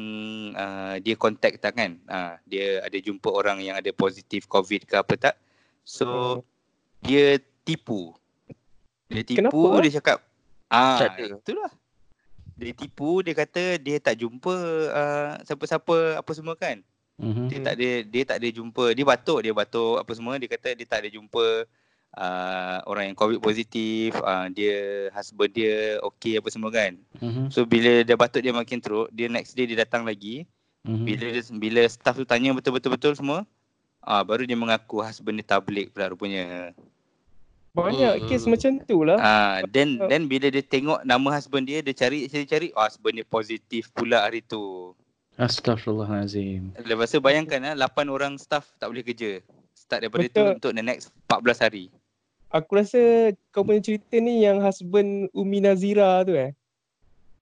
uh, dia contact tak kan, uh, dia ada jumpa orang yang ada positif COVID ke apa tak. So oh. dia tipu. Dia tipu, kenapa? Dia cakap, ah, itulah. Dia tipu, dia kata dia tak jumpa uh, siapa-siapa apa semua kan. Mm-hmm. Dia tak ada dia tak ada jumpa, dia batuk, dia batuk apa semua, dia kata dia tak ada jumpa uh, orang yang COVID positif, uh, dia husband dia okey apa semua kan. Mm-hmm. So bila dia batuk dia makin teruk, dia next day dia datang lagi. Mm-hmm. Bila bila staff tu tanya betul-betul semua, uh, baru dia mengaku husband dia tabligh pula rupanya. Banyak hmm. kes macam tu lah. Ah, then then bila dia tengok nama husband dia, dia cari dia cari, oh, husband dia positif pula hari tu. Astaghfirullahalazim. Lepas tu bayangkan ah, lapan orang staff tak boleh kerja. Start daripada Betul. tu untuk the next empat belas hari. Aku rasa kau punya cerita ni yang husband Umi Nazira tu eh.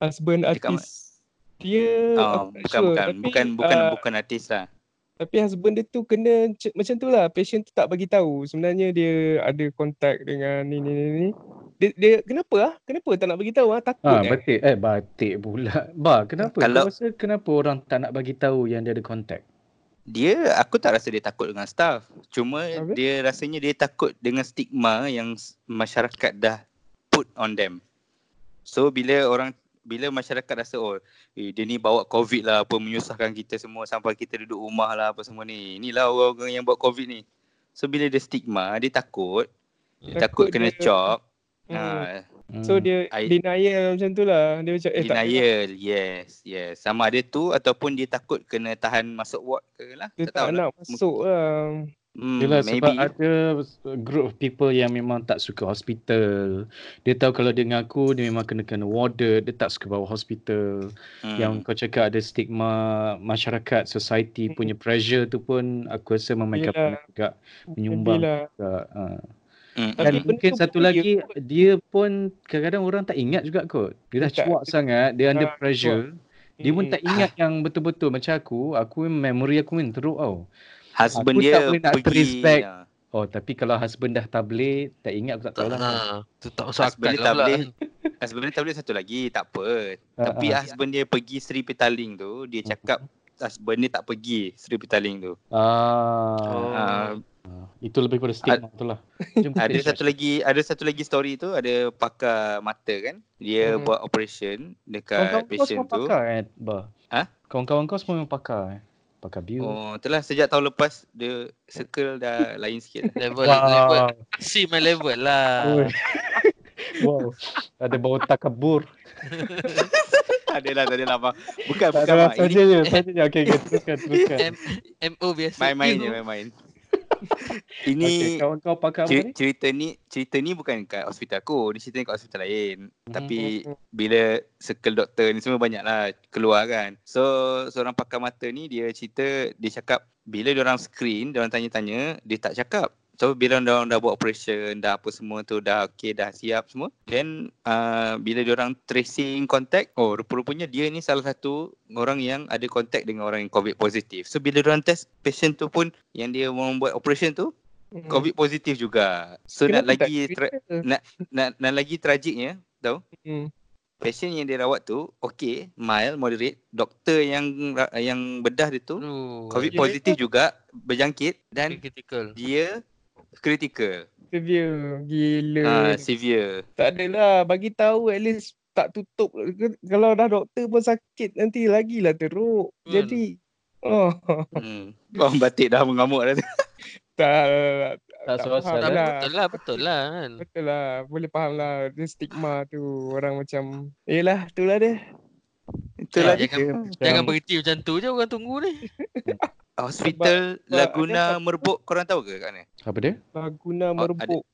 Husband artis. Dekat, dia oh, bukan, sure. bukan, Tapi, bukan bukan bukan uh, bukan artis lah. Tapi husband dia tu kena c- macam tu lah. Patient tu tak bagi tahu. Sebenarnya dia ada kontak dengan ni ni ni. Dia, dia kenapa ah? Kenapa tak nak bagi tahu ah? Takut ah. Ha, batik eh. eh batik pula. Bah, kenapa? Kalau rasa kenapa orang tak nak bagi tahu yang dia ada kontak? Dia aku tak rasa dia takut dengan staff. Cuma okay. dia rasanya dia takut dengan stigma yang masyarakat dah put on them. So bila orang bila masyarakat rasa oh eh, dia ni bawa COVID lah apa menyusahkan kita semua sampai kita duduk rumah lah apa semua ni, inilah orang-orang yang buat COVID ni. So bila dia stigma dia takut, dia takut, takut kena dia, chop hmm. ha. So dia I, denial macam tu lah, dia macam eh, denial tak, yes yes sama ada tu ataupun dia takut kena tahan masuk ward ke lah, dia tak, tak nak lah. masuk lah. Hmm, Yelah, sebab ada group of people yang memang tak suka hospital. Dia tahu kalau dia ngaku dia memang kena-kena warded, dia tak suka bawa hospital. hmm. Yang kau cakap ada stigma masyarakat, society punya pressure tu pun aku rasa memainkan peran juga, menyumbang juga. Ha. Hmm. Dan Tapi mungkin satu lagi dia, dia pun kadang-kadang orang tak ingat juga kot. Dia dah cuak sangat, dia under pressure, dia pun tak ingat yang betul-betul. Macam aku, aku memory aku pun teruk tau. Husband aku dia tak boleh nak pergi, respect ya. Oh, tapi kalau husband dah tabligh, tak ingat aku tak tahu lah. Tu tak masuk akal tabligh. Husband dia tabligh satu lagi, tak apa. Ha, tapi ha. husband dia pergi Sri Petaling tu, dia cakap husband dia tak pergi Sri Petaling tu. Ah. Oh. Uh, itu lebih kepada stigma tu lah. Ada satu lagi, ada satu lagi story tu, ada pakar mata kan. Dia hmm. buat operation dekat kawan-kawan patient tu. Pakar, eh, ha? Kawan-kawan kau semua memang pakar eh? Pakai biu. Oh, telah sejak tahun lepas dia circle dah lain sikit. Level wow. level. See my level lah. Wow. Ada bau takabur. Adalah tadi lah bang. Bukan tak bukan bang. Saja je, saja je. Okey, okay, teruskan, teruskan. M O biasa. Main-main je, main-main. Ini okay, kawan kau pakai apa ni? Cerita ni cerita ni bukan kat hospital aku, cerita ni kat hospital lain. Mm-hmm. Tapi bila circle doktor ni semua banyaklah keluar kan. So seorang pakar mata ni dia cerita, dia cakap bila dia orang screen, dia orang tanya-tanya, dia tak cakap. So bila dia orang dah buat operation, dah apa semua tu dah okey, dah siap semua. Then uh, bila dia orang tracing contact, oh rupa-rupanya dia ni salah satu orang yang ada contact dengan orang yang COVID positif. So bila dia orang test patient tu pun yang dia mau buat operation tu mm-hmm. COVID positif juga. So Kenapa nak lagi tra- nak, nak nak lagi tragiknya tau. Mm. Patient yang dia rawat tu okey, mild, moderate. Doktor yang yang bedah dia tu Ooh, COVID positif itu. juga, berjangkit dan critical. Dia critical. Severe. Gila. Ah, severe. Tak adalah. Bagi tahu at least tak tutup. Kalau dah doktor pun sakit nanti lagi lah teruk. Hmm. Jadi. Oh. Hmm. Bang batik dah mengamuk dah tu. Tak, tak, tak, tak faham lah. lah. Betul lah, betul lah kan. Betul lah, boleh faham lah dia stigma tu, orang macam yelah, itulah dia. Itulah ya, dia. Jangan, dia jangan berhenti macam tu je, orang tunggu ni. Hospital Sebab, Laguna Merbok, korang tahu ke kat mana? Apa dia? Laguna Merbok. Oh,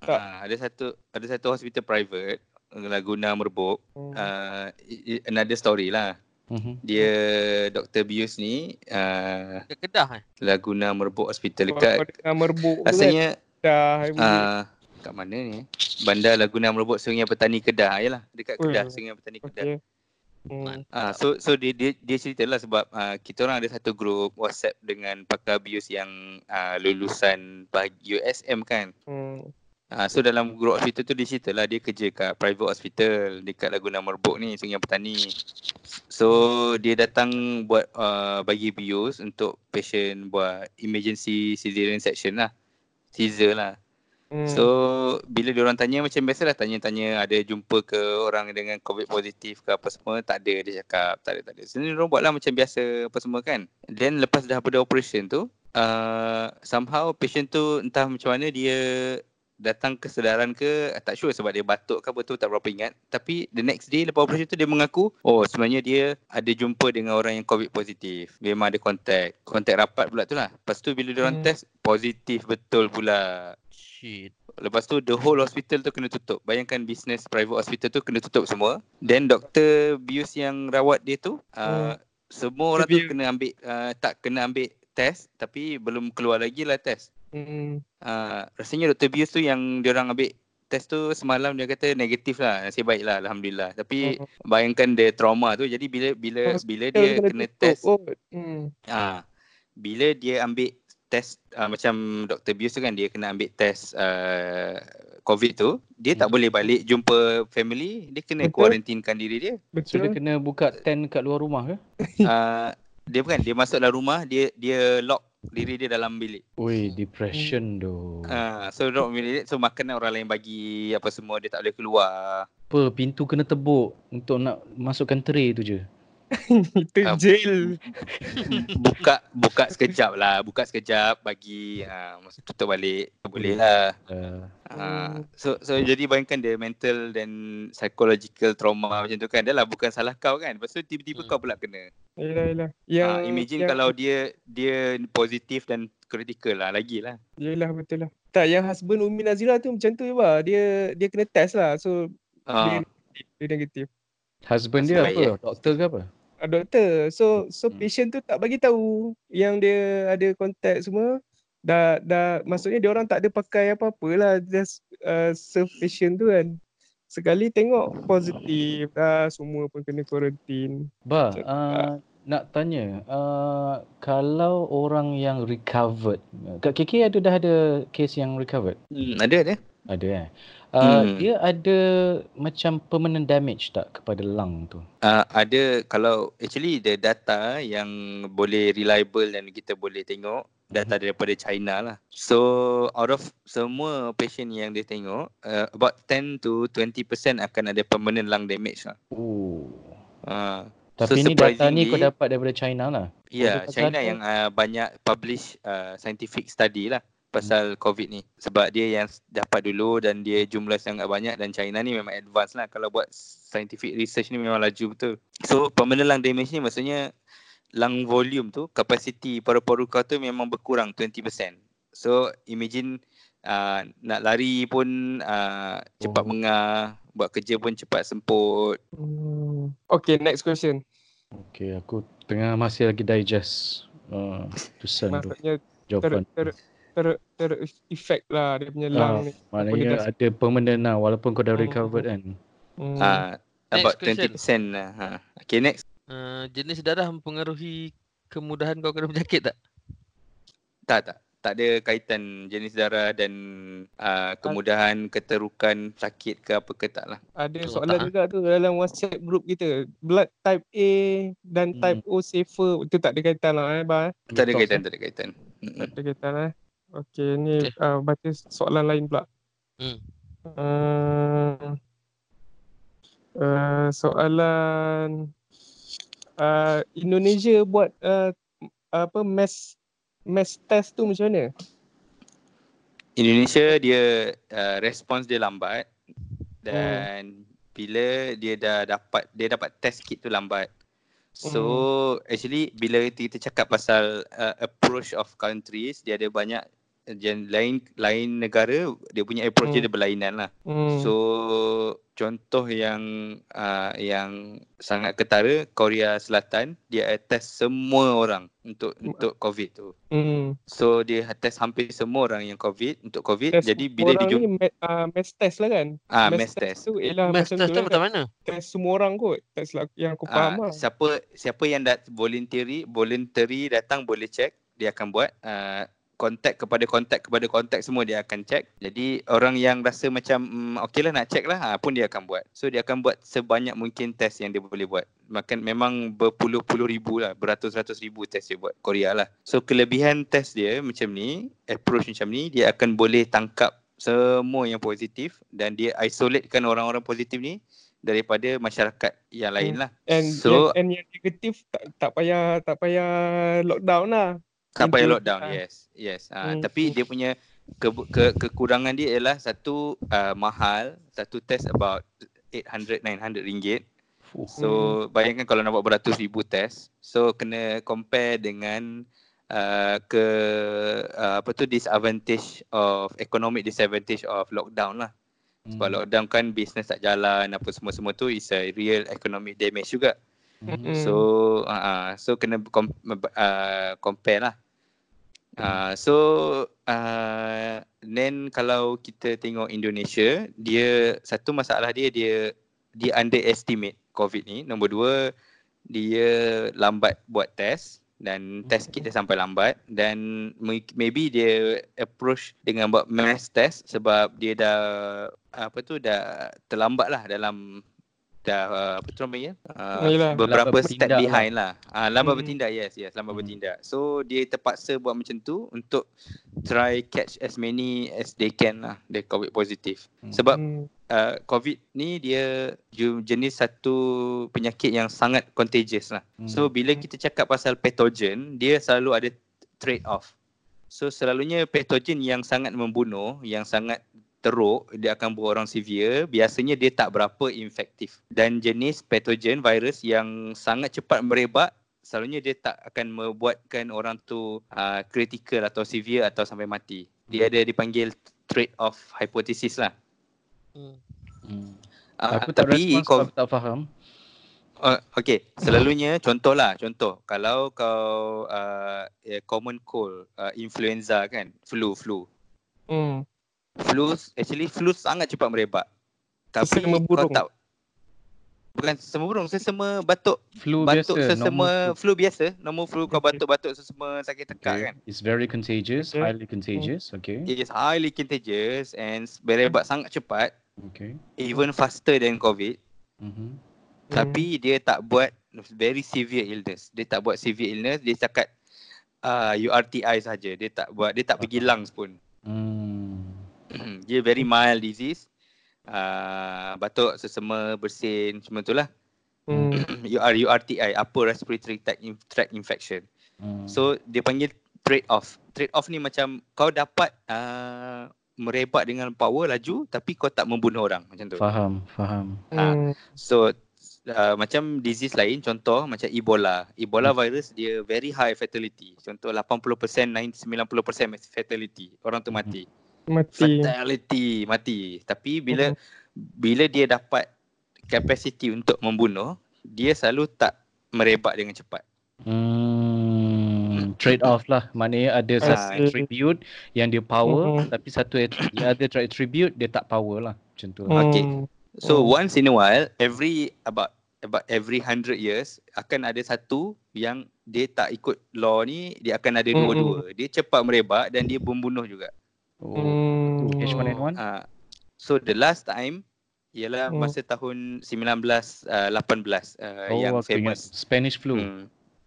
ada, tak. Uh, ada satu ada satu hospital private, Laguna Merbok. Hmm. Uh, another story lah. Mm-hmm. Dia Doktor Bius ni uh, dekat Kedah eh? Laguna Merbok Hospital dekat Laguna Merbok. Rasanya dah uh, kat mana ni? Bandar Laguna Merbok Sungai Petani Kedah yalah, dekat Kedah, oh, Sungai Petani Kedah. Okay. Hmm. Ah, so so dia dia, dia ceritalah sebab ah, kita orang ada satu grup WhatsApp dengan pakar bius yang ah, lulusan bagi U S M kan. Hmm. Ah, so dalam grup hospital tu dia ceritalah dia kerja kat private hospital dekat Laguna Merbok ni, Sungai Petani. So dia datang buat ah, bagi bius untuk patient buat emergency cesarean section lah. Caesar lah. Hmm. So bila diorang tanya macam biasalah, tanya-tanya ada jumpa ke orang dengan COVID positif ke apa semua, tak ada dia cakap, tak ada, tak ada. So diorang buatlah macam biasa apa semua kan. Then lepas dah pada operation tu, uh, somehow patient tu entah macam mana dia datang kesedaran ke, tak sure sebab dia batuk ke apa tu, tak berapa ingat. Tapi the next day lepas operasi tu dia mengaku, oh sebenarnya dia ada jumpa dengan orang yang COVID positif. Memang ada kontak, kontak rapat pula tu lah. Lepas tu bila diorang hmm. test, positif betul pula. Shit. Lepas tu the whole hospital tu kena tutup. Bayangkan business private hospital tu kena tutup semua. Then doktor bius yang rawat dia tu, uh, hmm. semua orang Review. tu kena ambil, uh, tak kena ambil test tapi belum keluar lagi lah test. Mm. Uh, rasanya Doktor Bius tu yang diorang ambil test tu semalam dia kata negatif lah, nasib baik lah, Alhamdulillah. Tapi mm. bayangkan dia trauma tu, jadi bila bila bila dia kena test, ah mm. uh, bila dia ambil test uh, macam Doktor Bius tu kan, dia kena ambil test uh, COVID tu, dia tak hmm. boleh balik jumpa family, dia kena Betul. Kuarantinkan diri dia. Betul. So, dia kena buka tent kat luar rumah ke? Uh, dia bukan, dia masuk dalam rumah, dia dia lock diri dia dalam bilik. Oi, depression doh. Ah, so duduk bilik, so makan orang lain bagi apa semua, dia tak boleh keluar. Apa, pintu kena tebuk untuk nak masukkan tray tu je. Itu uh, jail. Buka buka sekejap lah, buka sekejap bagi ah uh, tutup balik, tak boleh lah. Uh. Uh, so so jadi bayangkan dia mental dan psychological trauma macam tu kan. Dah lah, bukan salah kau kan. Lepas tu tiba-tiba hmm. kau pula kena. Yalah yalah. Ya. Uh, imagine yang... kalau dia dia positif dan critical lah lagilah. Yalah, betul lah. Tak, yang husband Umi Nazira tu macam tu je bah. Dia dia kena test lah. So uh. dia, dia negatif. Husband dia Sebaik apa? Ya. Doktor ke apa? Uh, doktor. So so hmm. patient tu tak bagi tahu yang dia ada kontak semua. Dah dah maksudnya dia orang tak ada pakai apa-apalah, just uh, serve patient tu kan. Sekali tengok positif, ah, semua pun kena quarantine. Bah, so, uh, nak tanya, uh, kalau orang yang recovered, kat K K ada dah ada kes yang recovered? Hmm, ada ada. Ada eh. Uh, hmm. Dia ada macam permanent damage tak kepada lung tu? Uh, ada, kalau actually the data yang boleh reliable dan kita boleh tengok, data hmm. daripada China lah. So out of semua patient yang dia tengok, uh, about ten to twenty percent akan ada permanent lung damage lah. Oh. Uh, Tapi so ni data ni kau dapat daripada China lah? Ya, yeah, China yang uh, banyak publish uh, scientific study lah pasal COVID ni, sebab dia yang dapat dulu dan dia jumlah sangat banyak, dan China ni memang advance lah kalau buat scientific research ni, memang laju betul. So permanent lung damage ni maksudnya lung volume tu, kapasiti paru-paru kau tu memang berkurang twenty percent. So imagine uh, nak lari pun uh, cepat oh. mengar, buat kerja pun cepat semput. Okay, next question. Okay, aku tengah masih lagi digest uh, tusan maksudnya tu jawapan ter, ter, ter, ter effect lah dia punya lung ah, ni. Maknanya ada dah permanent lah walaupun kau dah recovered kan. Hmm. Ah, about twenty percent lah. Ha. Okay, next. Uh, jenis darah mempengaruhi kemudahan kau kena penyakit tak? Tak, tak. Tak ada kaitan jenis darah dan uh, kemudahan, keterukan, sakit ke apa ke tak lah. Ada soalan tak, juga tu dalam WhatsApp group kita. Blood type A dan type hmm. O safer. Itu tak ada kaitan lah eh, bah? Tak ada kaitan, tak ada kaitan. Tak ada kaitan eh. Okay, ni okay. Uh, baca soalan lain pula. Hmm. Uh, uh, soalan uh, Indonesia buat uh, apa mass mass test tu macam mana? Indonesia dia uh, respons dia lambat, dan hmm. bila dia dah dapat dia dapat test kit tu lambat. So hmm. actually bila kita cakap pasal uh, approach of countries, dia ada banyak dan lain lain negara dia punya approach hmm. dia berlainan lah. Hmm. So contoh yang uh, yang sangat ketara, Korea Selatan, dia test semua orang untuk untuk COVID tu. Hmm. So dia test hampir semua orang yang COVID untuk COVID. Test jadi bila dia jumpa med, uh, mass test lah kan. Ah, mass, mass test. test tu ialah mass test tu macam mana? Test semua orang kot. Test yang aku faham ah, lah. Siapa siapa yang dat voluntary voluntary datang boleh check, dia akan buat. Uh, kontak kepada kontak kepada kontak semua dia akan check. Jadi orang yang rasa macam mm, okey lah nak check lah ha, pun dia akan buat. So dia akan buat sebanyak mungkin test yang dia boleh buat. Makan memang berpuluh-puluh ribu lah, beratus-ratus ribu test dia buat, Korea lah. So kelebihan test dia macam ni, approach macam ni, dia akan boleh tangkap semua yang positif dan dia isolatekan orang-orang positif ni daripada masyarakat yang lain lah. And, so, and, and yang negatif tak, tak payah tak payah lockdown lah. Tak payah lockdown, uh, yes. yes. Uh, mm. Tapi dia punya ke, ke, kekurangan dia ialah satu uh, mahal, satu test about eight hundred, nine hundred ringgit. Oh. So bayangkan kalau nak buat beratus ribu test. So kena compare dengan uh, ke uh, apa tu disadvantage of, economic disadvantage of lockdown lah. Mm. Sebab lockdown kan bisnes tak jalan, apa semua-semua tu is a real economic damage juga. Mm. So uh, so kena kom, uh, compare lah. Uh, so uh, then kalau kita tengok Indonesia, dia satu masalah dia dia dia underestimate COVID ni. Nombor dua, dia lambat buat test dan test kit dia sampai lambat, dan maybe dia approach dengan buat mass test sebab dia dah apa tu dah terlambat lah dalam dah uh, apa tu namanya uh, Yalah, beberapa step behind lah, lah. Uh, lama hmm. bertindak, yes yes lama hmm. bertindak. So dia terpaksa buat macam tu untuk try catch as many as they can lah the COVID positive. hmm. Sebab uh, COVID ni dia jenis satu penyakit yang sangat contagious lah. hmm. So bila kita cakap pasal pathogen, dia selalu ada trade off. So selalunya pathogen yang sangat membunuh, yang sangat teruk, dia akan buat orang severe, biasanya dia tak berapa infektif. Dan jenis patogen virus yang sangat cepat merebak, selalunya dia tak akan membuatkan orang tu uh, critical atau severe atau sampai mati. Dia ada dipanggil trade-off hypothesis lah. Hmm. Uh, aku tak tapi respons, kau... aku tak faham. Uh, okay, selalunya contohlah, contoh kalau kau uh, common cold, uh, influenza kan, flu, flu. Hmm. Flu, actually flu sangat cepat merebak. Tapi kau tak Bukan sesama burung, sesama batuk. Flu batuk biasa. Sesama flu. flu biasa. Normal flu kau batuk-batuk sesama sakit tekak okay. kan. It's very contagious, okay. highly contagious. Okay. It is highly contagious and berebak sangat cepat. Okay. Even faster than COVID. Mm-hmm. Tapi mm. dia tak buat very severe illness. Dia tak buat severe illness, dia setakat uh, U R T I saja. Dia tak buat, dia tak pergi lungs pun. Mm. Dia very mild disease. Uh, batuk, sesama, bersin, cuma itulah. Mm. U R T I, upper respiratory tract infection. Mm. So dia panggil trade off. Trade off ni macam kau dapat uh, merebak dengan power laju tapi kau tak membunuh orang macam tu. Faham, faham. Uh, so uh, macam disease lain, contoh macam Ebola. Ebola mm. virus dia very high fatality. Contoh lapan puluh peratus, sembilan puluh peratus fatality. Orang tu mati. Mm. Mati. Fatality, mati. Tapi bila hmm. bila dia dapat kapasiti untuk membunuh, dia selalu tak merebak dengan cepat. Hmm. Trade off lah. Maknanya ada ha, satu attribute yang dia power hmm. tapi satu ada attribute dia tak power lah. Macam tu. Hmm. Okay. So hmm. once in a while, every about about every one hundred years akan ada satu yang dia tak ikut law ni, dia akan ada hmm. dua-dua. Dia cepat merebak dan dia membunuh juga. Oh. H one N one. Uh, so the last time ialah oh. masa tahun nineteen eighteen uh, uh, oh, yang famous Spanish flu. Hmm.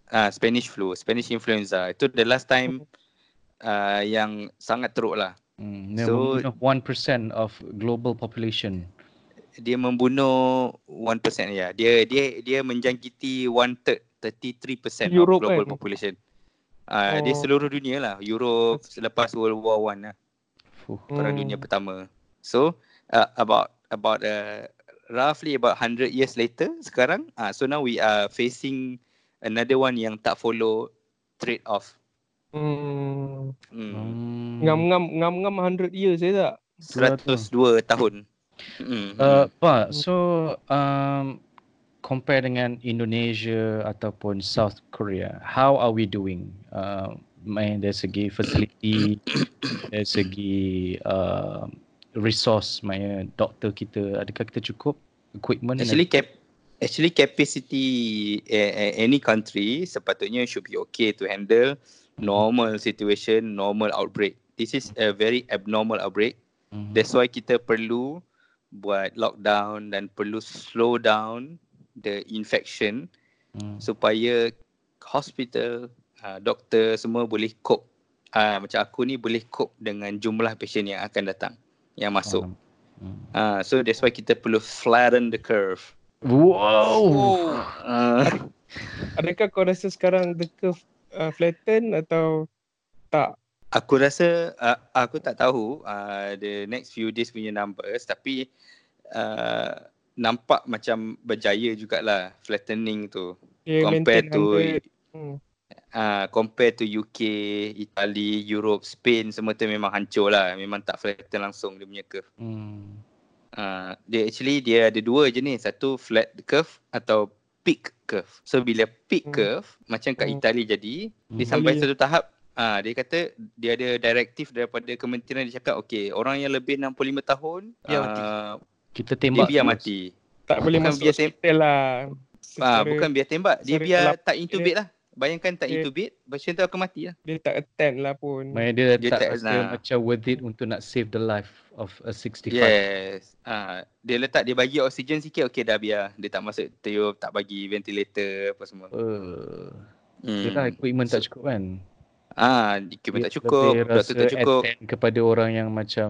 Uh, Spanish flu, Spanish influenza. Itu the last time uh, yang sangat teruk lah. Hmm. So one percent of global population. Dia membunuh one percent ya. Dia dia dia menjangkiti one third, thirty-three percent Europe, of global eh. population. Uh, oh. Dia seluruh dunia lah. Europe selepas World War One lah. Oh. Perang Dunia Pertama. So uh, about about uh, roughly about one hundred years later sekarang. Uh, so now we are facing another one yang tak follow trade off. Hmm. Hmm. Ngam-ngam ngam-ngam one hundred years je tak? one hundred two tahun. Hmm. Uh, Pak, so um, compare dengan Indonesia ataupun South Korea, how are we doing? Uh, main dari segi facility, dari segi uh, resource, maknanya doktor kita, adakah kita cukup equipment? Actually, cap- actually capacity uh, any country sepatutnya should be okay to handle normal situation, normal outbreak. This is a very abnormal outbreak. Mm-hmm. That's why kita perlu buat lockdown dan perlu slow down the infection mm. supaya hospital, Uh, doktor semua boleh cope. Uh, macam aku ni boleh cope dengan jumlah patient yang akan datang, yang masuk. Uh, so that's why kita perlu flatten the curve. Wow. Uh. Adakah kau rasa sekarang the curve uh, flatten atau tak? Aku rasa uh, aku tak tahu uh, the next few days punya numbers, tapi uh, nampak macam berjaya jugalah flattening tu. Yeah, compared to one hundred. Uh, compare to U K, Italy, Europe, Spain, semua tu memang hancur lah. Memang tak flatten langsung dia punya curve. Hmm. Uh, dia actually dia ada dua je ni. Satu flat curve atau peak curve. So bila peak curve, hmm. macam kat Italy jadi, hmm. dia sampai satu tahap, uh, dia kata dia ada direktif daripada kementerian, dia cakap okay, orang yang lebih enam puluh lima tahun, dia uh, kita tembak. Dia biar mati. Tak boleh bukan masuk hospital lah. Uh, bukan biar tembak, dia biar tak intubate lah. Bayangkan tak intubate, pasien tu akan mati lah. Dia tak attend lah pun. Dia, dia tak, tak rasa nah. macam worth it untuk nak save the life of a sixty-five. Yes. Ha, dia letak, dia bagi oksigen sikit, okay dah biar. Dia tak masuk tiup, tak bagi ventilator, apa semua. Uh, hmm. Yelah, equipment tak cukup kan? Ah, ha, equipment dia tak cukup, doktor tak cukup. Attend kepada orang yang macam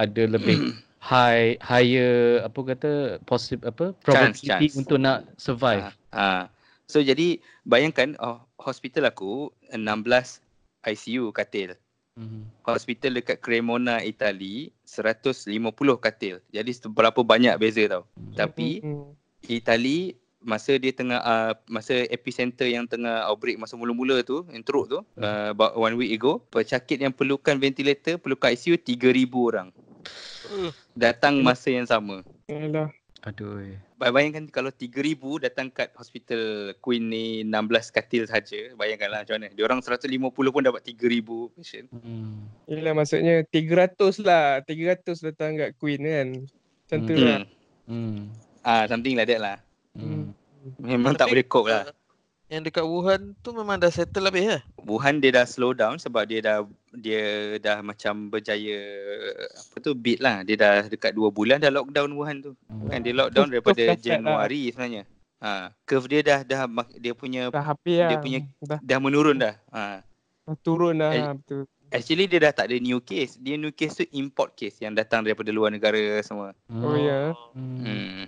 ada lebih high, higher, apa kata, possible, apa, probability chance, chance. Untuk nak survive. Ah. Ha, ha. So jadi bayangkan oh, hospital aku enam belas I C U katil. Mm-hmm. Hospital dekat Cremona, Itali seratus lima puluh katil. Jadi berapa banyak beza tau. Mm-hmm. Tapi Itali masa dia tengah uh, masa epicenter yang tengah outbreak masa mula-mula tu, yang teruk tu, mm-hmm. uh, about one week ago, pesakit yang perlukan ventilator, perlukan I C U tiga ribu orang. Mm. Datang masa yang sama. Yalah. Aduh. Bayangkan kalau tiga ribu datang kat hospital Queen ni enam belas katil saja. Bayangkanlah macam mana. Diorang seratus lima puluh pun dapat tiga ribu patient. Hmm. Yelah maksudnya tiga ratus lah. tiga ratus datang kat Queen kan. Macam tu hmm. lah. Hmm. Ah, something like that lah. Hmm. Memang tapi, tak boleh cope lah. Yang dekat Wuhan tu memang dah settle habis lah. Wuhan dia dah slow down sebab dia dah dia dah macam berjaya apa tu beat lah. Dia dah dekat dua bulan dah lockdown Wuhan tu. Hmm. Kan dia lockdown daripada Januari lah sebenarnya. Ha, curve dia dah dah dia punya dah habis dia lah. punya dah. dah menurun dah. Ha. Dah turun dah. A- betul. Actually dia dah tak ada new case. Dia new case tu import case yang datang daripada luar negara semua. Oh ya. Yeah. Hmm.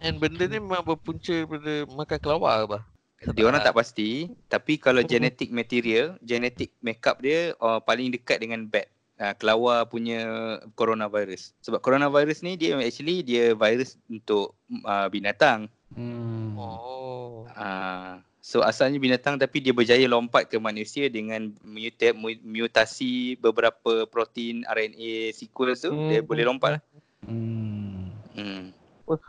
And benda ni memang berpunca daripada makan kelawar ke bah? Dia orang tak pasti, tapi kalau genetic material, genetic makeup dia oh, paling dekat dengan bat. Uh, kelawar punya coronavirus. Sebab coronavirus ni dia actually dia virus untuk uh, binatang. Hmm. Oh. Uh, so asalnya binatang tapi dia berjaya lompat ke manusia dengan mutate, mutasi beberapa protein R N A sequence tu. Hmm. Dia boleh lompat lah. Hmm. Hmm. Oh.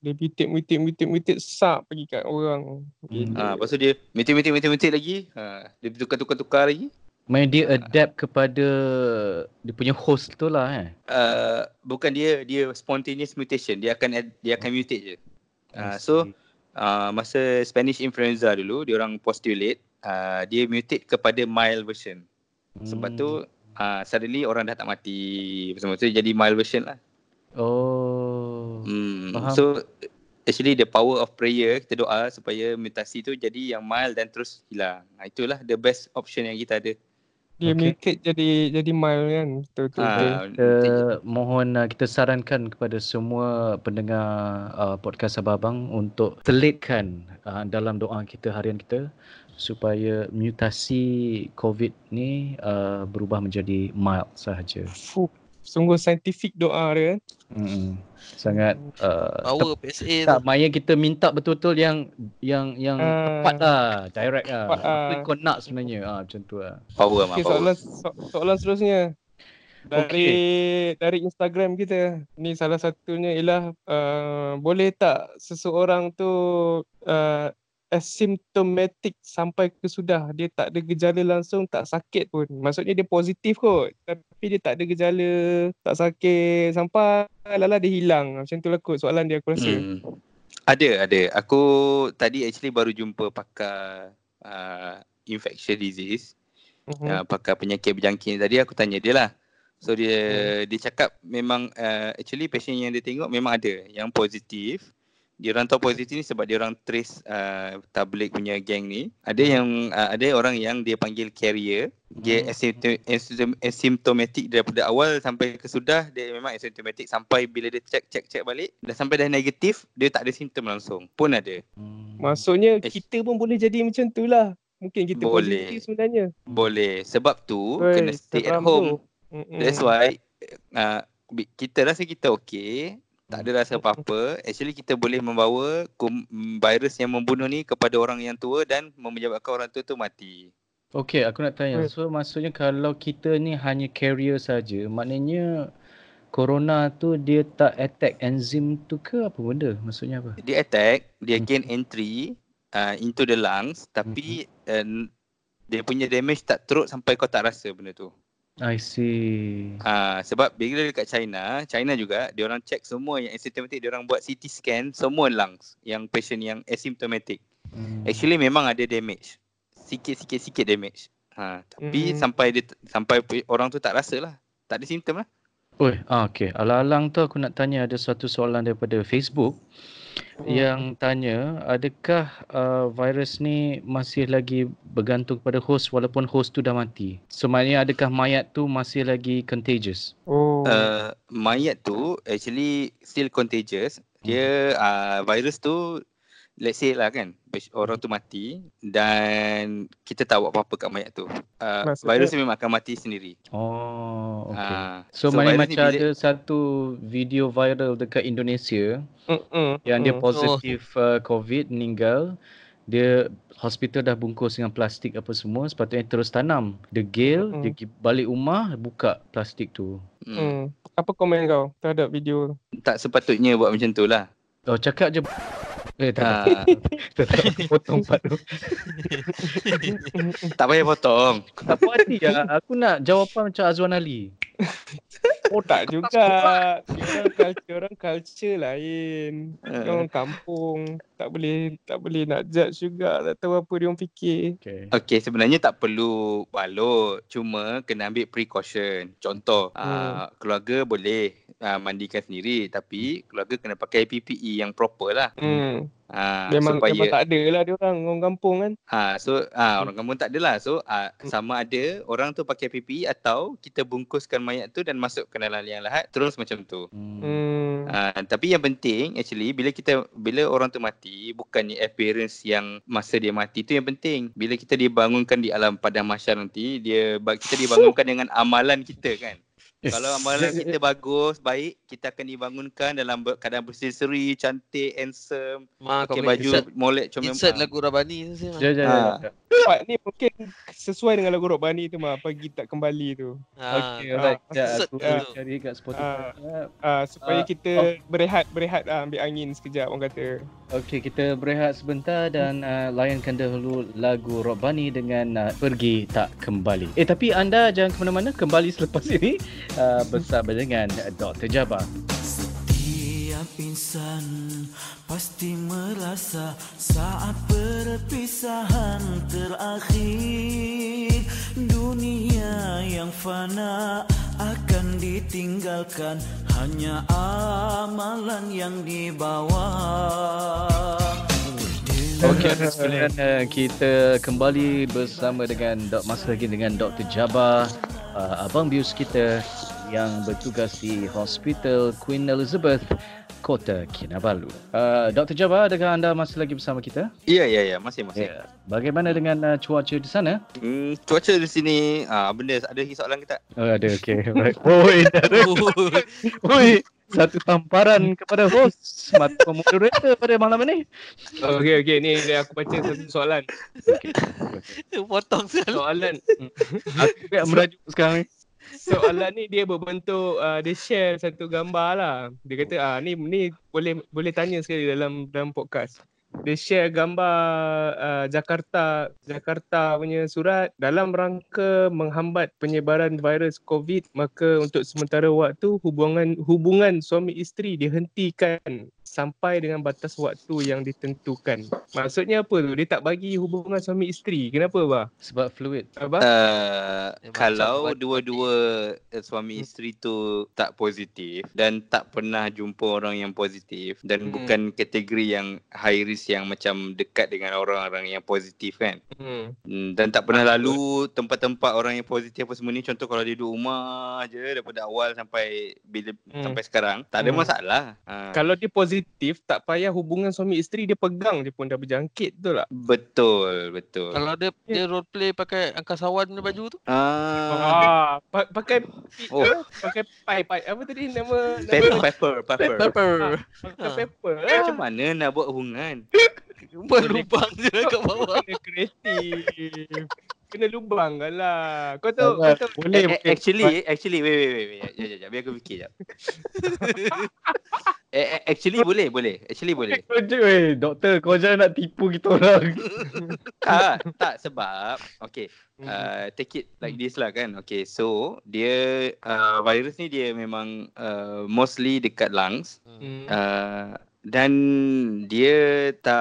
Dia mutate-mutate-mutate-mutate sap pergi kat orang. Hmm. Ha, lepas tu dia mutate-mutate-mutate lagi. Ha, dia tukar-tukar-tukar lagi. Maksudnya dia adapt ha. kepada dia punya host tu lah eh. Uh, bukan dia dia spontaneous mutation. Dia akan dia akan mutate je. Uh, so uh, masa Spanish influenza dulu dia orang postulate uh, dia mutate kepada mild version. Sebab hmm. tu uh, suddenly orang dah tak mati. Sebab tu jadi mild version lah. Oh. Hmm. So actually the power of prayer, kita doa supaya mutasi tu jadi yang mild dan terus hilang. Itulah the best option yang kita ada. Dia okay. mutate jadi jadi mild kan. Betul betul. Ah, uh, mohon uh, kita sarankan kepada semua pendengar uh, podcast Sabah Abang untuk selitkan uh, dalam doa kita harian kita supaya mutasi COVID ni uh, berubah menjadi mild sahaja. Fuh. Sungguh saintifik doa dia kan. Hmm. Sangat uh, power tep- P S A tak, tu. Maya kita minta betul-betul yang yang yang uh, tepat lah, direct lah. Uh, apa yang kau nak sebenarnya. Ah uh, macam tu lah. Power okay, soalan, so- soalan seterusnya. Dari okay. dari Instagram kita. Ni salah satunya ialah uh, boleh tak seseorang tu uh, asymptomatic sampai kesudah, dia tak ada gejala langsung, tak sakit pun. Maksudnya dia positif kot, tapi dia tak ada gejala, tak sakit sampai lala dia hilang. Macam tu lah kot soalan dia aku rasa. Hmm. Ada, ada. Aku tadi actually baru jumpa pakar uh, infectious disease, uh-huh. uh, pakar penyakit berjangkit tadi, aku tanya dia lah. So dia, hmm. dia cakap memang uh, actually patient yang dia tengok memang ada yang positif. Dia orang tahu positif ni sebab dia orang trace uh, tablik punya gang ni. Ada yang uh, ada orang yang dia panggil carrier. Dia hmm. asymptomatic daripada awal sampai ke sudah. Dia memang asymptomatic sampai bila dia check check check balik. Dah sampai dah negatif, dia tak ada simptom langsung. Pun ada. Hmm. Maksudnya kita pun boleh jadi macam tu lah. Mungkin kita boleh. Positif sebenarnya. Boleh. Sebab tu hey, kena stay at home. That's why uh, kita rasa kita okey. Tak ada rasa apa-apa. Actually kita boleh membawa virus yang membunuh ni kepada orang yang tua dan menyebabkan orang tua tu mati. Okey, aku nak tanya. So maksudnya kalau kita ni hanya carrier saja, maknanya corona tu dia tak attack enzim tu ke apa benda? Maksudnya apa? Dia attack, dia gain entry uh, into the lungs tapi uh, dia punya damage tak teruk sampai kau tak rasa benda tu. I see. Ah, sebab bila dekat China, China juga dia orang check semua yang asymptomatic, dia orang buat C T scan semua lungs yang patient yang asymptomatic. Hmm. Actually memang ada damage. Sikit-sikit-sikit damage. Ha, tapi hmm. sampai dia, sampai orang tu tak rasa lah. Tak ada simptom lah. Oi, ah, okey. Alang-alang tu aku nak tanya ada suatu soalan daripada Facebook hmm. yang tanya adakah uh, virus ni masih lagi bergantung kepada host walaupun host tu dah mati. So maknanya adakah mayat tu masih lagi contagious? Oh. Uh, mayat tu actually still contagious. Dia uh, virus tu let's say lah kan orang tu mati dan kita tak buat apa-apa kat mayat tu. Uh, virus memang akan mati sendiri. Oh, okay. Uh, so, so macam bila... ada satu video viral dekat Indonesia Mm-mm. yang dia positif oh. uh, COVID, meninggal. Dia hospital dah bungkus dengan plastik apa semua, sepatutnya terus tanam. Degil, Mm-mm. dia balik rumah, buka plastik tu. Mm. Apa komen kau terhadap video tu? Tak sepatutnya buat macam tu lah. Oh, cakap je... Eh, tak ha. potong part tu. Tak payah potong. Tak puas hati lah. Aku nak jawapan macam Azwan Ali. Oh tak juga. Orang culture, orang culture lain. Orang kampung. Tak boleh tak boleh nak judge juga. Tak tahu apa dia orang fikir. Okay, okay, sebenarnya tak perlu balut. Cuma kena ambil precaution. Contoh, hmm. uh, keluarga boleh uh, mandikan sendiri. Tapi keluarga kena pakai P P E yang proper lah. Hmm. Ha, memang, supaya, memang tak ada lah dia orang, orang kampung kan. Ha, so ha, orang kampung tak ada lah. So ha, sama ada orang tu pakai P P E atau kita bungkuskan mayat tu dan masuk ke dalam liang lahat terus macam tu. Hmm. Ha, tapi yang penting actually bila kita bila orang tu mati, bukannya appearance yang masa dia mati tu yang penting. Bila kita dibangunkan di alam padang mahsyar nanti, dia kita dibangunkan dengan amalan kita kan. Yes. Kalau amalan kita bagus, baik, kita akan dibangunkan dalam keadaan berseri-seri, cantik, handsome, Ma, pakai baju insert, molek comel. Insert lagu Rabani tu saya. Ya, ya, ya. Pak ni mungkin sesuai dengan lagu Rabani tu mah, pagi tak kembali tu. Ha, okey, ha, right. Ya, aku ha, cari kat Spotify. Ha, ha, supaya ha, kita oh. berehat-berehat ah, ambil angin sekejap orang kata. Okey, kita berehat sebentar dan uh, layankan dahulu lagu Rabani dengan uh, Pergi Tak Kembali. Eh, tapi anda jangan ke mana-mana, kembali selepas ini. Uh, bersama dengan Doktor Jabar. Setiap insan pasti merasa saat perpisahan terakhir, dunia yang fana akan ditinggalkan, hanya amalan yang dibawa. Okey, sekalian uh, kita kembali bersama dengan Dok Masa lagi dengan Doktor Jabar, uh, abang bius kita yang bertugas di Hospital Queen Elizabeth, Kota Kinabalu. Uh, Doktor Jabar, adakah anda masih lagi bersama kita? Ya, ya, ya, masih, masih. Yeah. Bagaimana dengan uh, cuaca di sana? Hmm, cuaca di sini, ah, benda ada soalan ke tak? Oh, ada, okey. Oi, oi. Satu tamparan kepada host mata moderator pada malam ini. Okey, okey, ni aku baca satu soalan. Okay. Potong selalu. Soalan. Aku nak merajuk sekarang ni. Soalan ni dia berbentuk uh, dia share satu gambar lah. Dia kata ah ni ni boleh boleh tanya sekali dalam dalam podcast. Dia share gambar uh, Jakarta Jakarta punya surat dalam rangka menghambat penyebaran virus COVID, maka untuk sementara waktu hubungan hubungan suami isteri dihentikan sampai dengan batas waktu yang ditentukan. Maksudnya apa tu? Dia tak bagi hubungan suami isteri. Kenapa bah? Sebab fluid. Abah? Uh, kalau dua-dua suami isteri tu tak positif dan tak pernah jumpa orang yang positif dan hmm. bukan kategori yang high risk yang macam dekat dengan orang-orang yang positif kan. Hmm. Dan tak pernah lalu tempat-tempat orang yang positif apa semua ni. Contoh kalau dia duduk rumah je daripada awal sampai bila hmm. sampai sekarang, tak ada hmm. masalah. Uh. Kalau dia positif Positif, tak payah hubungan suami isteri dia pegang, dia pun dah berjangkit, betul tak? Betul, betul. Kalau dia dia role play pakai angkasawan punya baju tu. Ah, ah pa- pakai oh. eh, pakai pipe, pipe apa tadi nama nama paper, paper. Paper. Ha, ha. Paper. Eh, macam mana nak buat hubungan? Jumpa lubang je kat bawah. Kreatif. Kena lubang kan lah. Kau tahu, kau tahu. Boleh, boleh. Actually, actually, wait, wait, wait. Sekejap, sekejap, sekejap. Biar aku fikir sekejap. eh, actually, boleh, boleh. Actually, boleh. Weh, doktor, kau jangan nak tipu kita orang. tak, tak. Sebab, okay. Uh, take it like this lah kan. Okay, so dia uh, virus ni dia memang uh, mostly dekat lungs. Uh, Dan dia tak,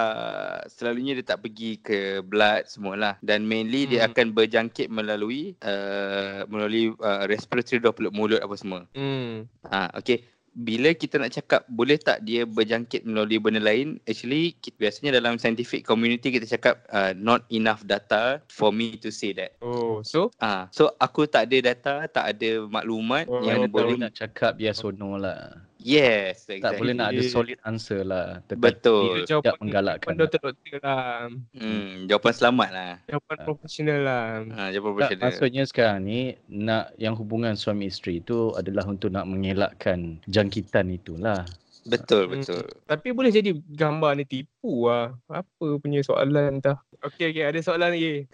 selalunya dia tak pergi ke blood semualah. Dan mainly hmm. dia akan berjangkit melalui uh, melalui uh, respiratory droplet mulut apa semua. Hmm. Ha, okay. Bila kita nak cakap boleh tak dia berjangkit melalui benda lain, actually kita, biasanya dalam scientific community kita cakap uh, not enough data for me to say that. Oh, so? Ah, uh, so aku tak ada data, tak ada maklumat oh, yang boleh nak cakap yes or no lah. Yes, exactly. Tak boleh nak ada solid answer lah. Tetapi betul. Dia jawapan menggalakkan. Jawapan doktor-doktor lah. Hmm, jawapan selamat lah. Jawapan ha. profesional lah. Ha, jawapan profesional. Maksudnya sekarang ni, nak yang hubungan suami isteri tu adalah untuk nak mengelakkan jangkitan itulah. Betul, hmm. betul. Tapi boleh jadi gambar ni tipu lah. Apa punya soalan entah. Okay, okay. Ada soalan lagi.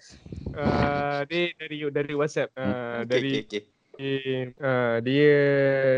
Uh, dia dari, dari WhatsApp. Uh, okay, dari... okay, okay. Okay. Uh, dia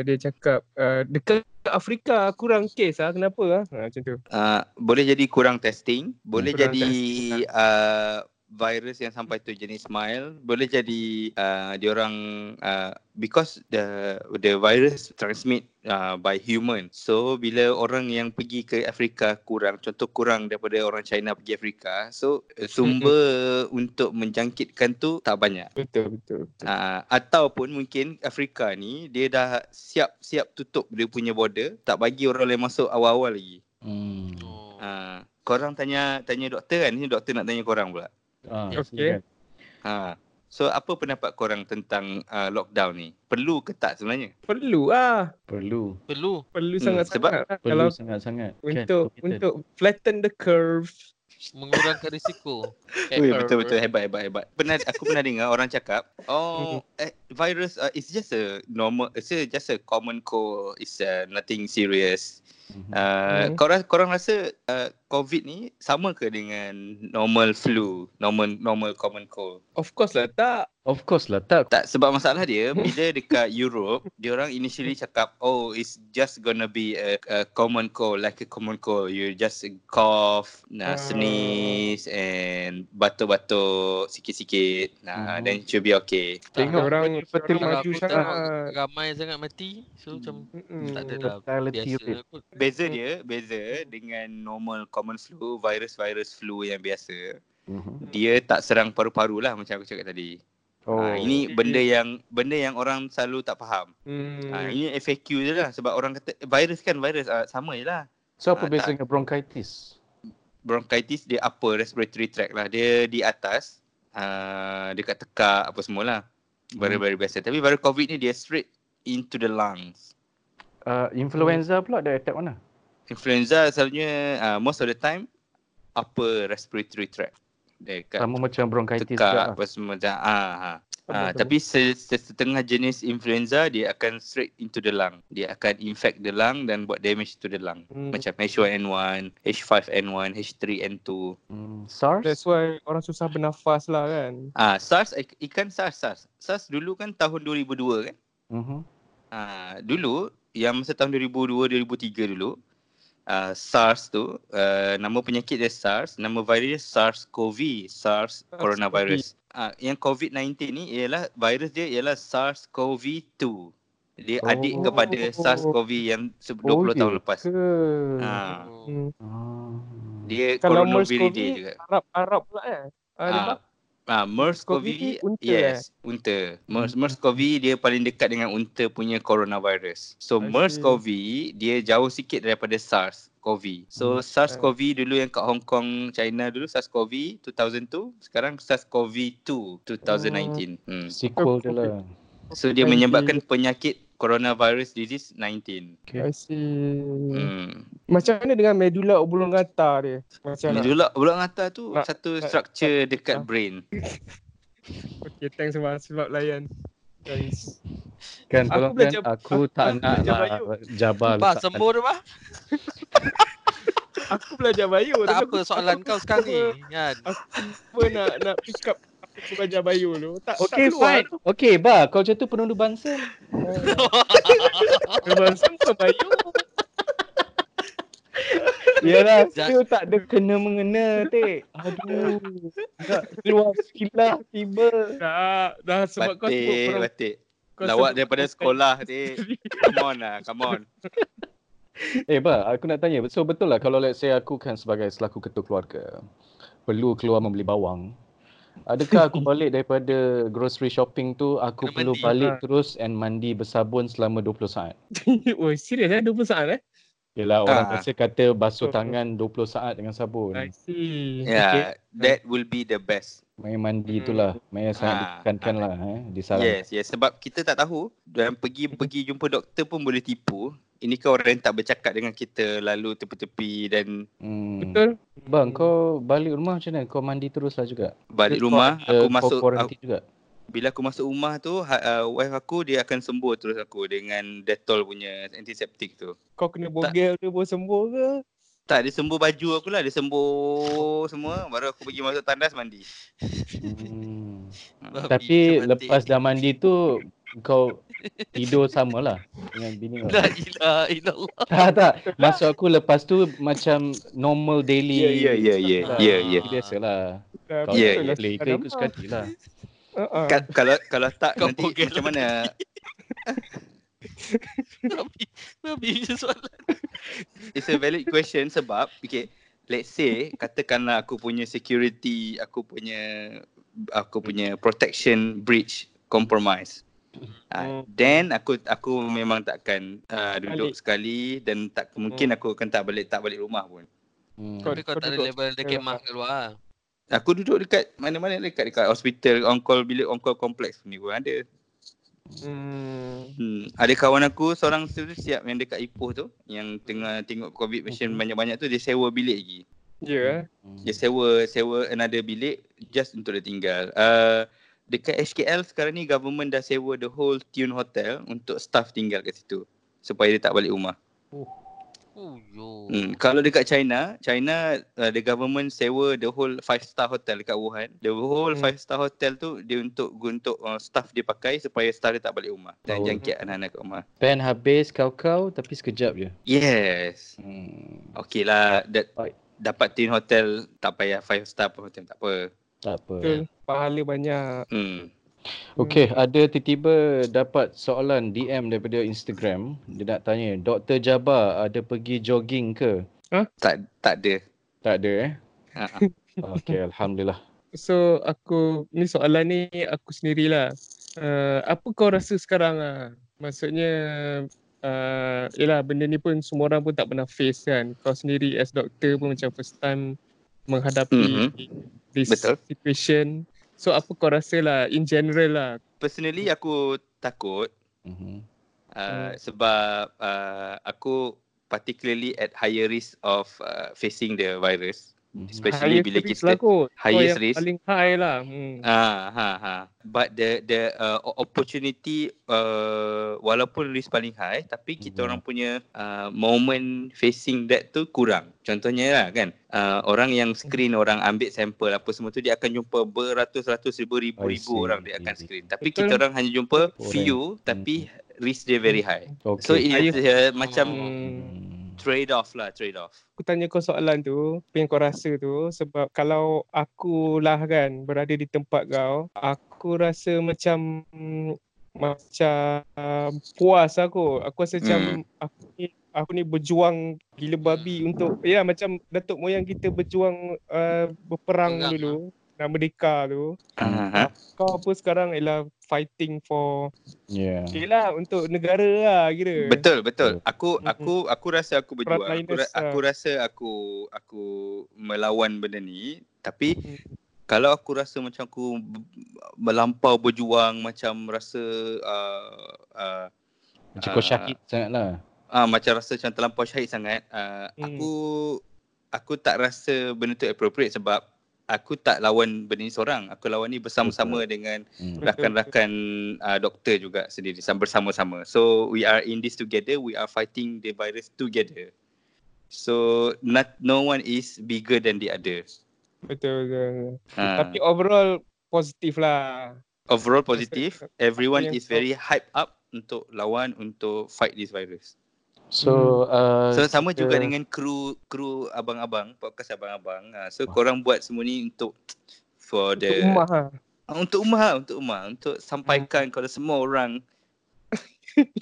dia cakap uh, dekat Afrika kurang kes ah, kenapa ah, uh, macam tu. Uh, boleh jadi kurang testing, boleh kurang jadi testing. Uh, virus yang sampai tu jenis mild, boleh jadi uh, diorang uh, because the the virus transmit uh, by human. So bila orang yang pergi ke Afrika kurang, contoh kurang daripada orang China pergi Afrika, so sumber mm-hmm. untuk menjangkitkan tu tak banyak. Betul betul. betul. Uh, ataupun mungkin Afrika ni dia dah siap-siap tutup dia punya border, tak bagi orang lain masuk awal-awal lagi. Hmm. Uh, korang tanya tanya doktor kan, ni doktor nak tanya korang pula. Ah, okay. Ha. So apa pendapat korang tentang uh, lockdown ni? Perlu ke tak sebenarnya? Perlu ah. Perlu. Perlu. Perlu sangat-sangat. Hmm, perlu sangat-sangat. Untuk kan, untuk flatten the curve, mengurangkan risiko. Ui, betul-betul hebat hebat hebat. Pernah aku pernah dengar orang cakap, oh eh, virus uh, is just a normal, it's just a common cold, it's uh, nothing serious. Uh, mm-hmm. korang, korang rasa uh, COVID ni sama ke dengan normal flu, normal normal common cold? Of course lah tak. Of course lah tak. Tak, sebab masalah dia bila dekat Europe, diorang initially cakap, oh it's just gonna be a, a common cold, like a common cold. You just cough, nah, sneeze and batuk-batuk sikit-sikit. Nah, mm. then it should be okay. Tengok orang betul maju sangat. Ramai sangat mati. So macam mm-mm. tak ada dah biasa. Beza dia, beza dengan normal common flu, virus-virus flu yang biasa. Mm-hmm. Dia tak serang paru-paru lah macam aku cakap tadi. Oh. Ha, ini benda yang benda yang orang selalu tak faham. Mm. Ha, ini F A Q je lah sebab orang kata virus kan virus ha, sama je lah. So apa ha, beza dengan bronchitis? Bronchitis dia upper respiratory tract lah. Dia di atas, ha, dekat tekak apa semualah. Baru-baru mm. biasa. Tapi baru COVID ni dia straight into the lungs. Uh, influenza pula dia attack mana? Influenza selalunya uh, most of the time upper respiratory tract. Dekat sama macam bronchitis juga. Apa semua macam ah. Ah tapi setengah jenis influenza dia akan straight into the lung. Dia akan infect the lung dan buat damage to the lung. Hmm. Macam H one N one, H five N one, H three N two. Hmm. SARS? That's why orang susah bernafas lah kan. Ah SARS ikan SARS SARS. SARS dulu kan tahun dua ribu dua kan? Mhm. Ah dulu yang masa tahun dua ribu dua, dua ribu tiga dulu uh, SARS tu uh, nama penyakit dia SARS, nama virus SARS-CoV, SARS coronavirus. Ah uh, yang COVID nineteen ni ialah virus dia ialah SARS-CoV two. Dia oh. adik kepada SARS-CoV yang dua puluh oh, tahun lepas. Ah. Uh, hmm. Dia coronavirus dia juga. Arab-Arab pula eh. Ah uh, uh, Ah, MERS-CoV, yes, eh? unta. MERS, MERS-CoV dia paling dekat dengan unta punya coronavirus. So okay. MERS-CoV dia jauh sikit daripada SARS-CoV. So okay. SARS-CoV dulu yang kat Hong Kong, China dulu SARS-CoV two thousand two, sekarang SARS-CoV two twenty nineteen. Oh, hmm. Sequel dia lah. So dia menyebabkan penyakit coronavirus disease nineteen. Okay. I see. Hmm. Macam mana dengan medula oblongata dia? Macam medula oblongata tu nak, satu structure nak, dekat nak. brain. Okay, thanks sebab sebab layan. Guys. Kan tolong aku, kan, aku tak aku nak Jabar. Bah, sembuh dah bah. Aku belajar bio. Tak apa soalan kau sekarang ni kan. Aku nak nak pick up aku belajar bio dulu. Tak, okay, tak fine. Dulu. Okay, bah. Kau macam tu penundu bangsa. Bangsa bukan bio. Yalah, still tak ada kena-mengena, Tek. Aduh. Tak keluar sekilas tiba. Tak, dah sebab batik, kau sebut perang. Batik, batik. Lawak daripada sekolah, Tek. Come on lah, come on. Eh, bah. Aku nak tanya. So, betul lah kalau let's say aku kan sebagai selaku ketua keluarga, perlu keluar membeli bawang. Adakah aku balik daripada grocery shopping tu, aku kena perlu mandi, balik ha. terus and mandi bersabun selama dua puluh saat? Oh, serius eh? dua puluh saat eh? Yelah, ha. orang biasa kata basuh tangan dua puluh saat dengan sabun. I see. Yeah, okay. That will be the best. Main mandi tu lah. Main hmm. sangat ha. ditekankan ha. lah eh. Disarankan. Yes, yes. Sebab kita tak tahu, dan pergi pergi jumpa doktor pun boleh tipu. Ini kau orang tak bercakap dengan kita lalu tepi-tepi dan... Hmm. Betul. Bang, kau balik rumah macam mana? Kau mandi terus lah juga? Balik Terus rumah, kau, aku uh, masuk... Aku, juga. Bila aku masuk rumah tu, uh, wife aku dia akan sembuh terus aku dengan Dettol punya antiseptik tu. Kau kena bogel dia boleh sembuh ke? Tak, dia sembuh baju aku lah. Dia sembuh semua. Baru aku pergi masuk tandas mandi. Hmm. Tapi lepas dah mandi tu... Kau tidur sama lah dengan bini kau. La ilaha illallah. Tak tak. Maksud aku lepas tu macam normal daily. Ya ya ya ya. Ya ya. Biasalah. Dah yeah, betul yeah. lah. Ikut sekali lah. Uh-uh. Ka- kalau kalau tak kau nanti macam mana? Tapi soalan. It's a valid question sebab okay, let's say katakanlah aku punya security, aku punya aku punya protection breach compromise. Uh, then aku aku memang takkan uh, duduk balik sekali dan tak mungkin aku akan tak balik tak balik rumah pun. Hmm. Kau, kau, kau tak ada label dekat mak keluar. Aku duduk dekat mana-mana dekat dekat hospital on call, bilik on call kompleks ni pun ada. Hmm. hmm. Ada kawan aku seorang tu siap yang dekat Ipoh tu yang tengah tengok COVID patient hmm. banyak-banyak tu, dia sewa bilik lagi. Ya. Yeah. Dia sewa sewa another bilik just untuk dia tinggal. Uh, Dekat H K L sekarang ni government dah sewa the whole Tune Hotel untuk staff tinggal kat situ supaya dia tak balik rumah. Oh. Oh yo. Hmm. Kalau dekat China, China uh, the government sewa the whole five star hotel dekat Wuhan. The whole hmm. five star hotel tu dia untuk untuk uh, staff dia pakai supaya staff dia tak balik rumah dan oh. jangkit anak-anak kat rumah. Pen habis kau-kau tapi sekejap je. Yes. Hmm. Okeylah, that, dapat Tune Hotel tak payah five star pun hotel tak apa. Tak apa. Okay, pahala banyak. Hmm. Okey, ada tiba-tiba dapat soalan D M daripada Instagram. Dia nak tanya, Doktor Jabar ada pergi jogging ke? Huh? Tak tak ada. Tak ada eh? Ha-ha. Okey, alhamdulillah. So, aku ni soalan ni aku sendirilah. Uh, apa kau rasa sekarang ah? Maksudnya uh, yalah benda ni pun semua orang pun tak pernah face kan. Kau sendiri as doktor pun macam first time menghadapi mm-hmm. this Betul. situation. So apa kau rasa lah in general lah? Personally aku takut mm-hmm. uh, mm. sebab uh, aku particularly at higher risk of uh, facing the virus. Mm-hmm. Especially highest bila kita lah highest risk paling high lah. Hmm. Ah, ha, ha. But the the uh, opportunity uh, walaupun risk paling high tapi kita mm-hmm. orang punya uh, moment facing that tu kurang. Contohnya lah kan, uh, orang yang screen, orang ambil sampel apa semua tu dia akan jumpa beratus-ratus ribu ribu-ribu orang dia akan screen. Tapi Betul. kita orang hanya jumpa orang. few tapi mm-hmm. risk dia very high. Okay. So it's uh, mm. macam trade off lah, trade off. Aku tanya kau soalan tu, apa yang kau rasa tu, sebab kalau aku lah kan berada di tempat kau, aku rasa macam macam uh, puas aku. Aku rasa macam hmm. aku ni aku ni berjuang gila babi untuk ya macam datuk moyang kita berjuang uh, berperang Enggak. dulu, nak merdeka tu. Uh-huh. Kau apa sekarang ialah fighting for yeah. yelah untuk negara lah kira. Betul betul. Aku aku aku rasa aku berjuang. Aku, aku rasa aku aku melawan benda ni tapi mm-hmm. kalau aku rasa macam aku melampau berjuang macam rasa uh, uh, macam uh, kau syahid sangatlah. Ah uh, macam rasa macam terlampau syahid sangat. Uh, mm. Aku aku tak rasa benda tu appropriate sebab aku tak lawan benda ni seorang. Aku lawan ni bersama-sama Betul. dengan hmm. rakan-rakan uh, doktor juga sendiri bersama-sama. So we are in this together. We are fighting the virus together. So not no one is bigger than the other. Betul betul. Ha. Tapi overall positif lah. Overall positif. Everyone is very hyped up untuk lawan, untuk fight this virus. So, uh, so sama kita... juga dengan kru kru abang-abang, podcast abang-abang. So korang buat semua ni untuk for untuk the umah. Untuk umah, untuk umah, untuk sampaikan hmm. kepada semua orang.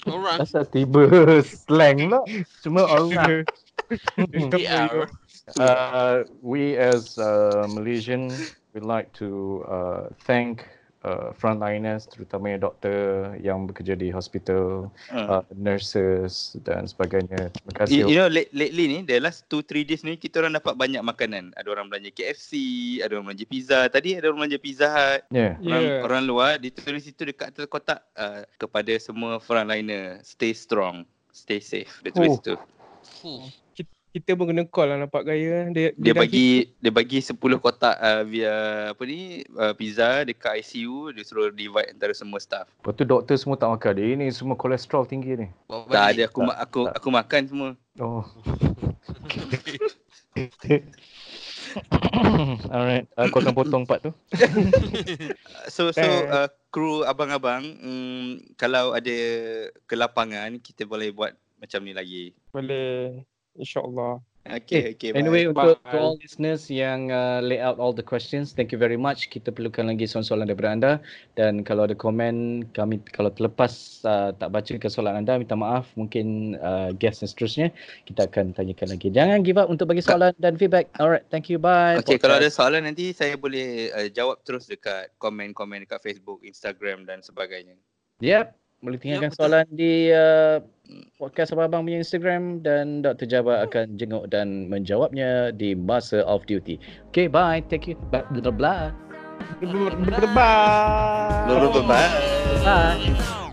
Orang. Asal tiba slang lah. Cuma orang. P R. Uh, we as uh, Malaysian we like to uh, thank Uh, frontliners, terutamanya doktor yang bekerja di hospital, uh. Uh, nurses dan sebagainya. Terima kasih. You, you know, lately ni, the last two three days ni, kita orang dapat banyak makanan. Ada orang belanja K F C, ada orang belanja pizza. Tadi ada orang belanja Pizza Hut. Yeah. Orang, yeah. orang luar, ditulis itu dekat atas kotak uh, kepada semua frontliner. Stay strong, stay safe. Dia tulis oh. tu. Oh. Kita pun kena call lah nampak gaya. Dia, dia, dia bagi kita... dia bagi sepuluh kotak uh, via apa ni uh, pizza dekat I C U, dia suruh divide antara semua staff. Lepas tu doktor semua tak makan. Dia ni semua kolesterol tinggi ni. Tak ada aku tak, ma- aku tak. aku makan semua. Oh. Alright, aku akan potong part tu. so so uh, kru abang-abang, mm, kalau ada kelapangan kita boleh buat macam ni lagi. Boleh. InsyaAllah. Okay, okay. Anyway, bye. Untuk all listeners yang uh, lay out all the questions, thank you very much. Kita perlukan lagi soalan-soalan daripada anda. Dan kalau ada komen, kami kalau terlepas uh, tak baca ke soalan anda, minta maaf. Mungkin uh, guest dan seterusnya, kita akan tanyakan lagi. Jangan give up untuk bagi soalan dan feedback. Alright, thank you, bye. Okay, podcast. Kalau ada soalan nanti saya boleh uh, jawab terus dekat komen-komen dekat Facebook, Instagram dan sebagainya. Yep. Boleh tinggalkan ya, soalan di uh, podcast Abang-Abang punya Instagram dan Doktor Jabar akan jenguk dan menjawabnya di masa off duty. Okay, bye. Thank you. Bye. Bye. Bye. Bye. Bye. Bye.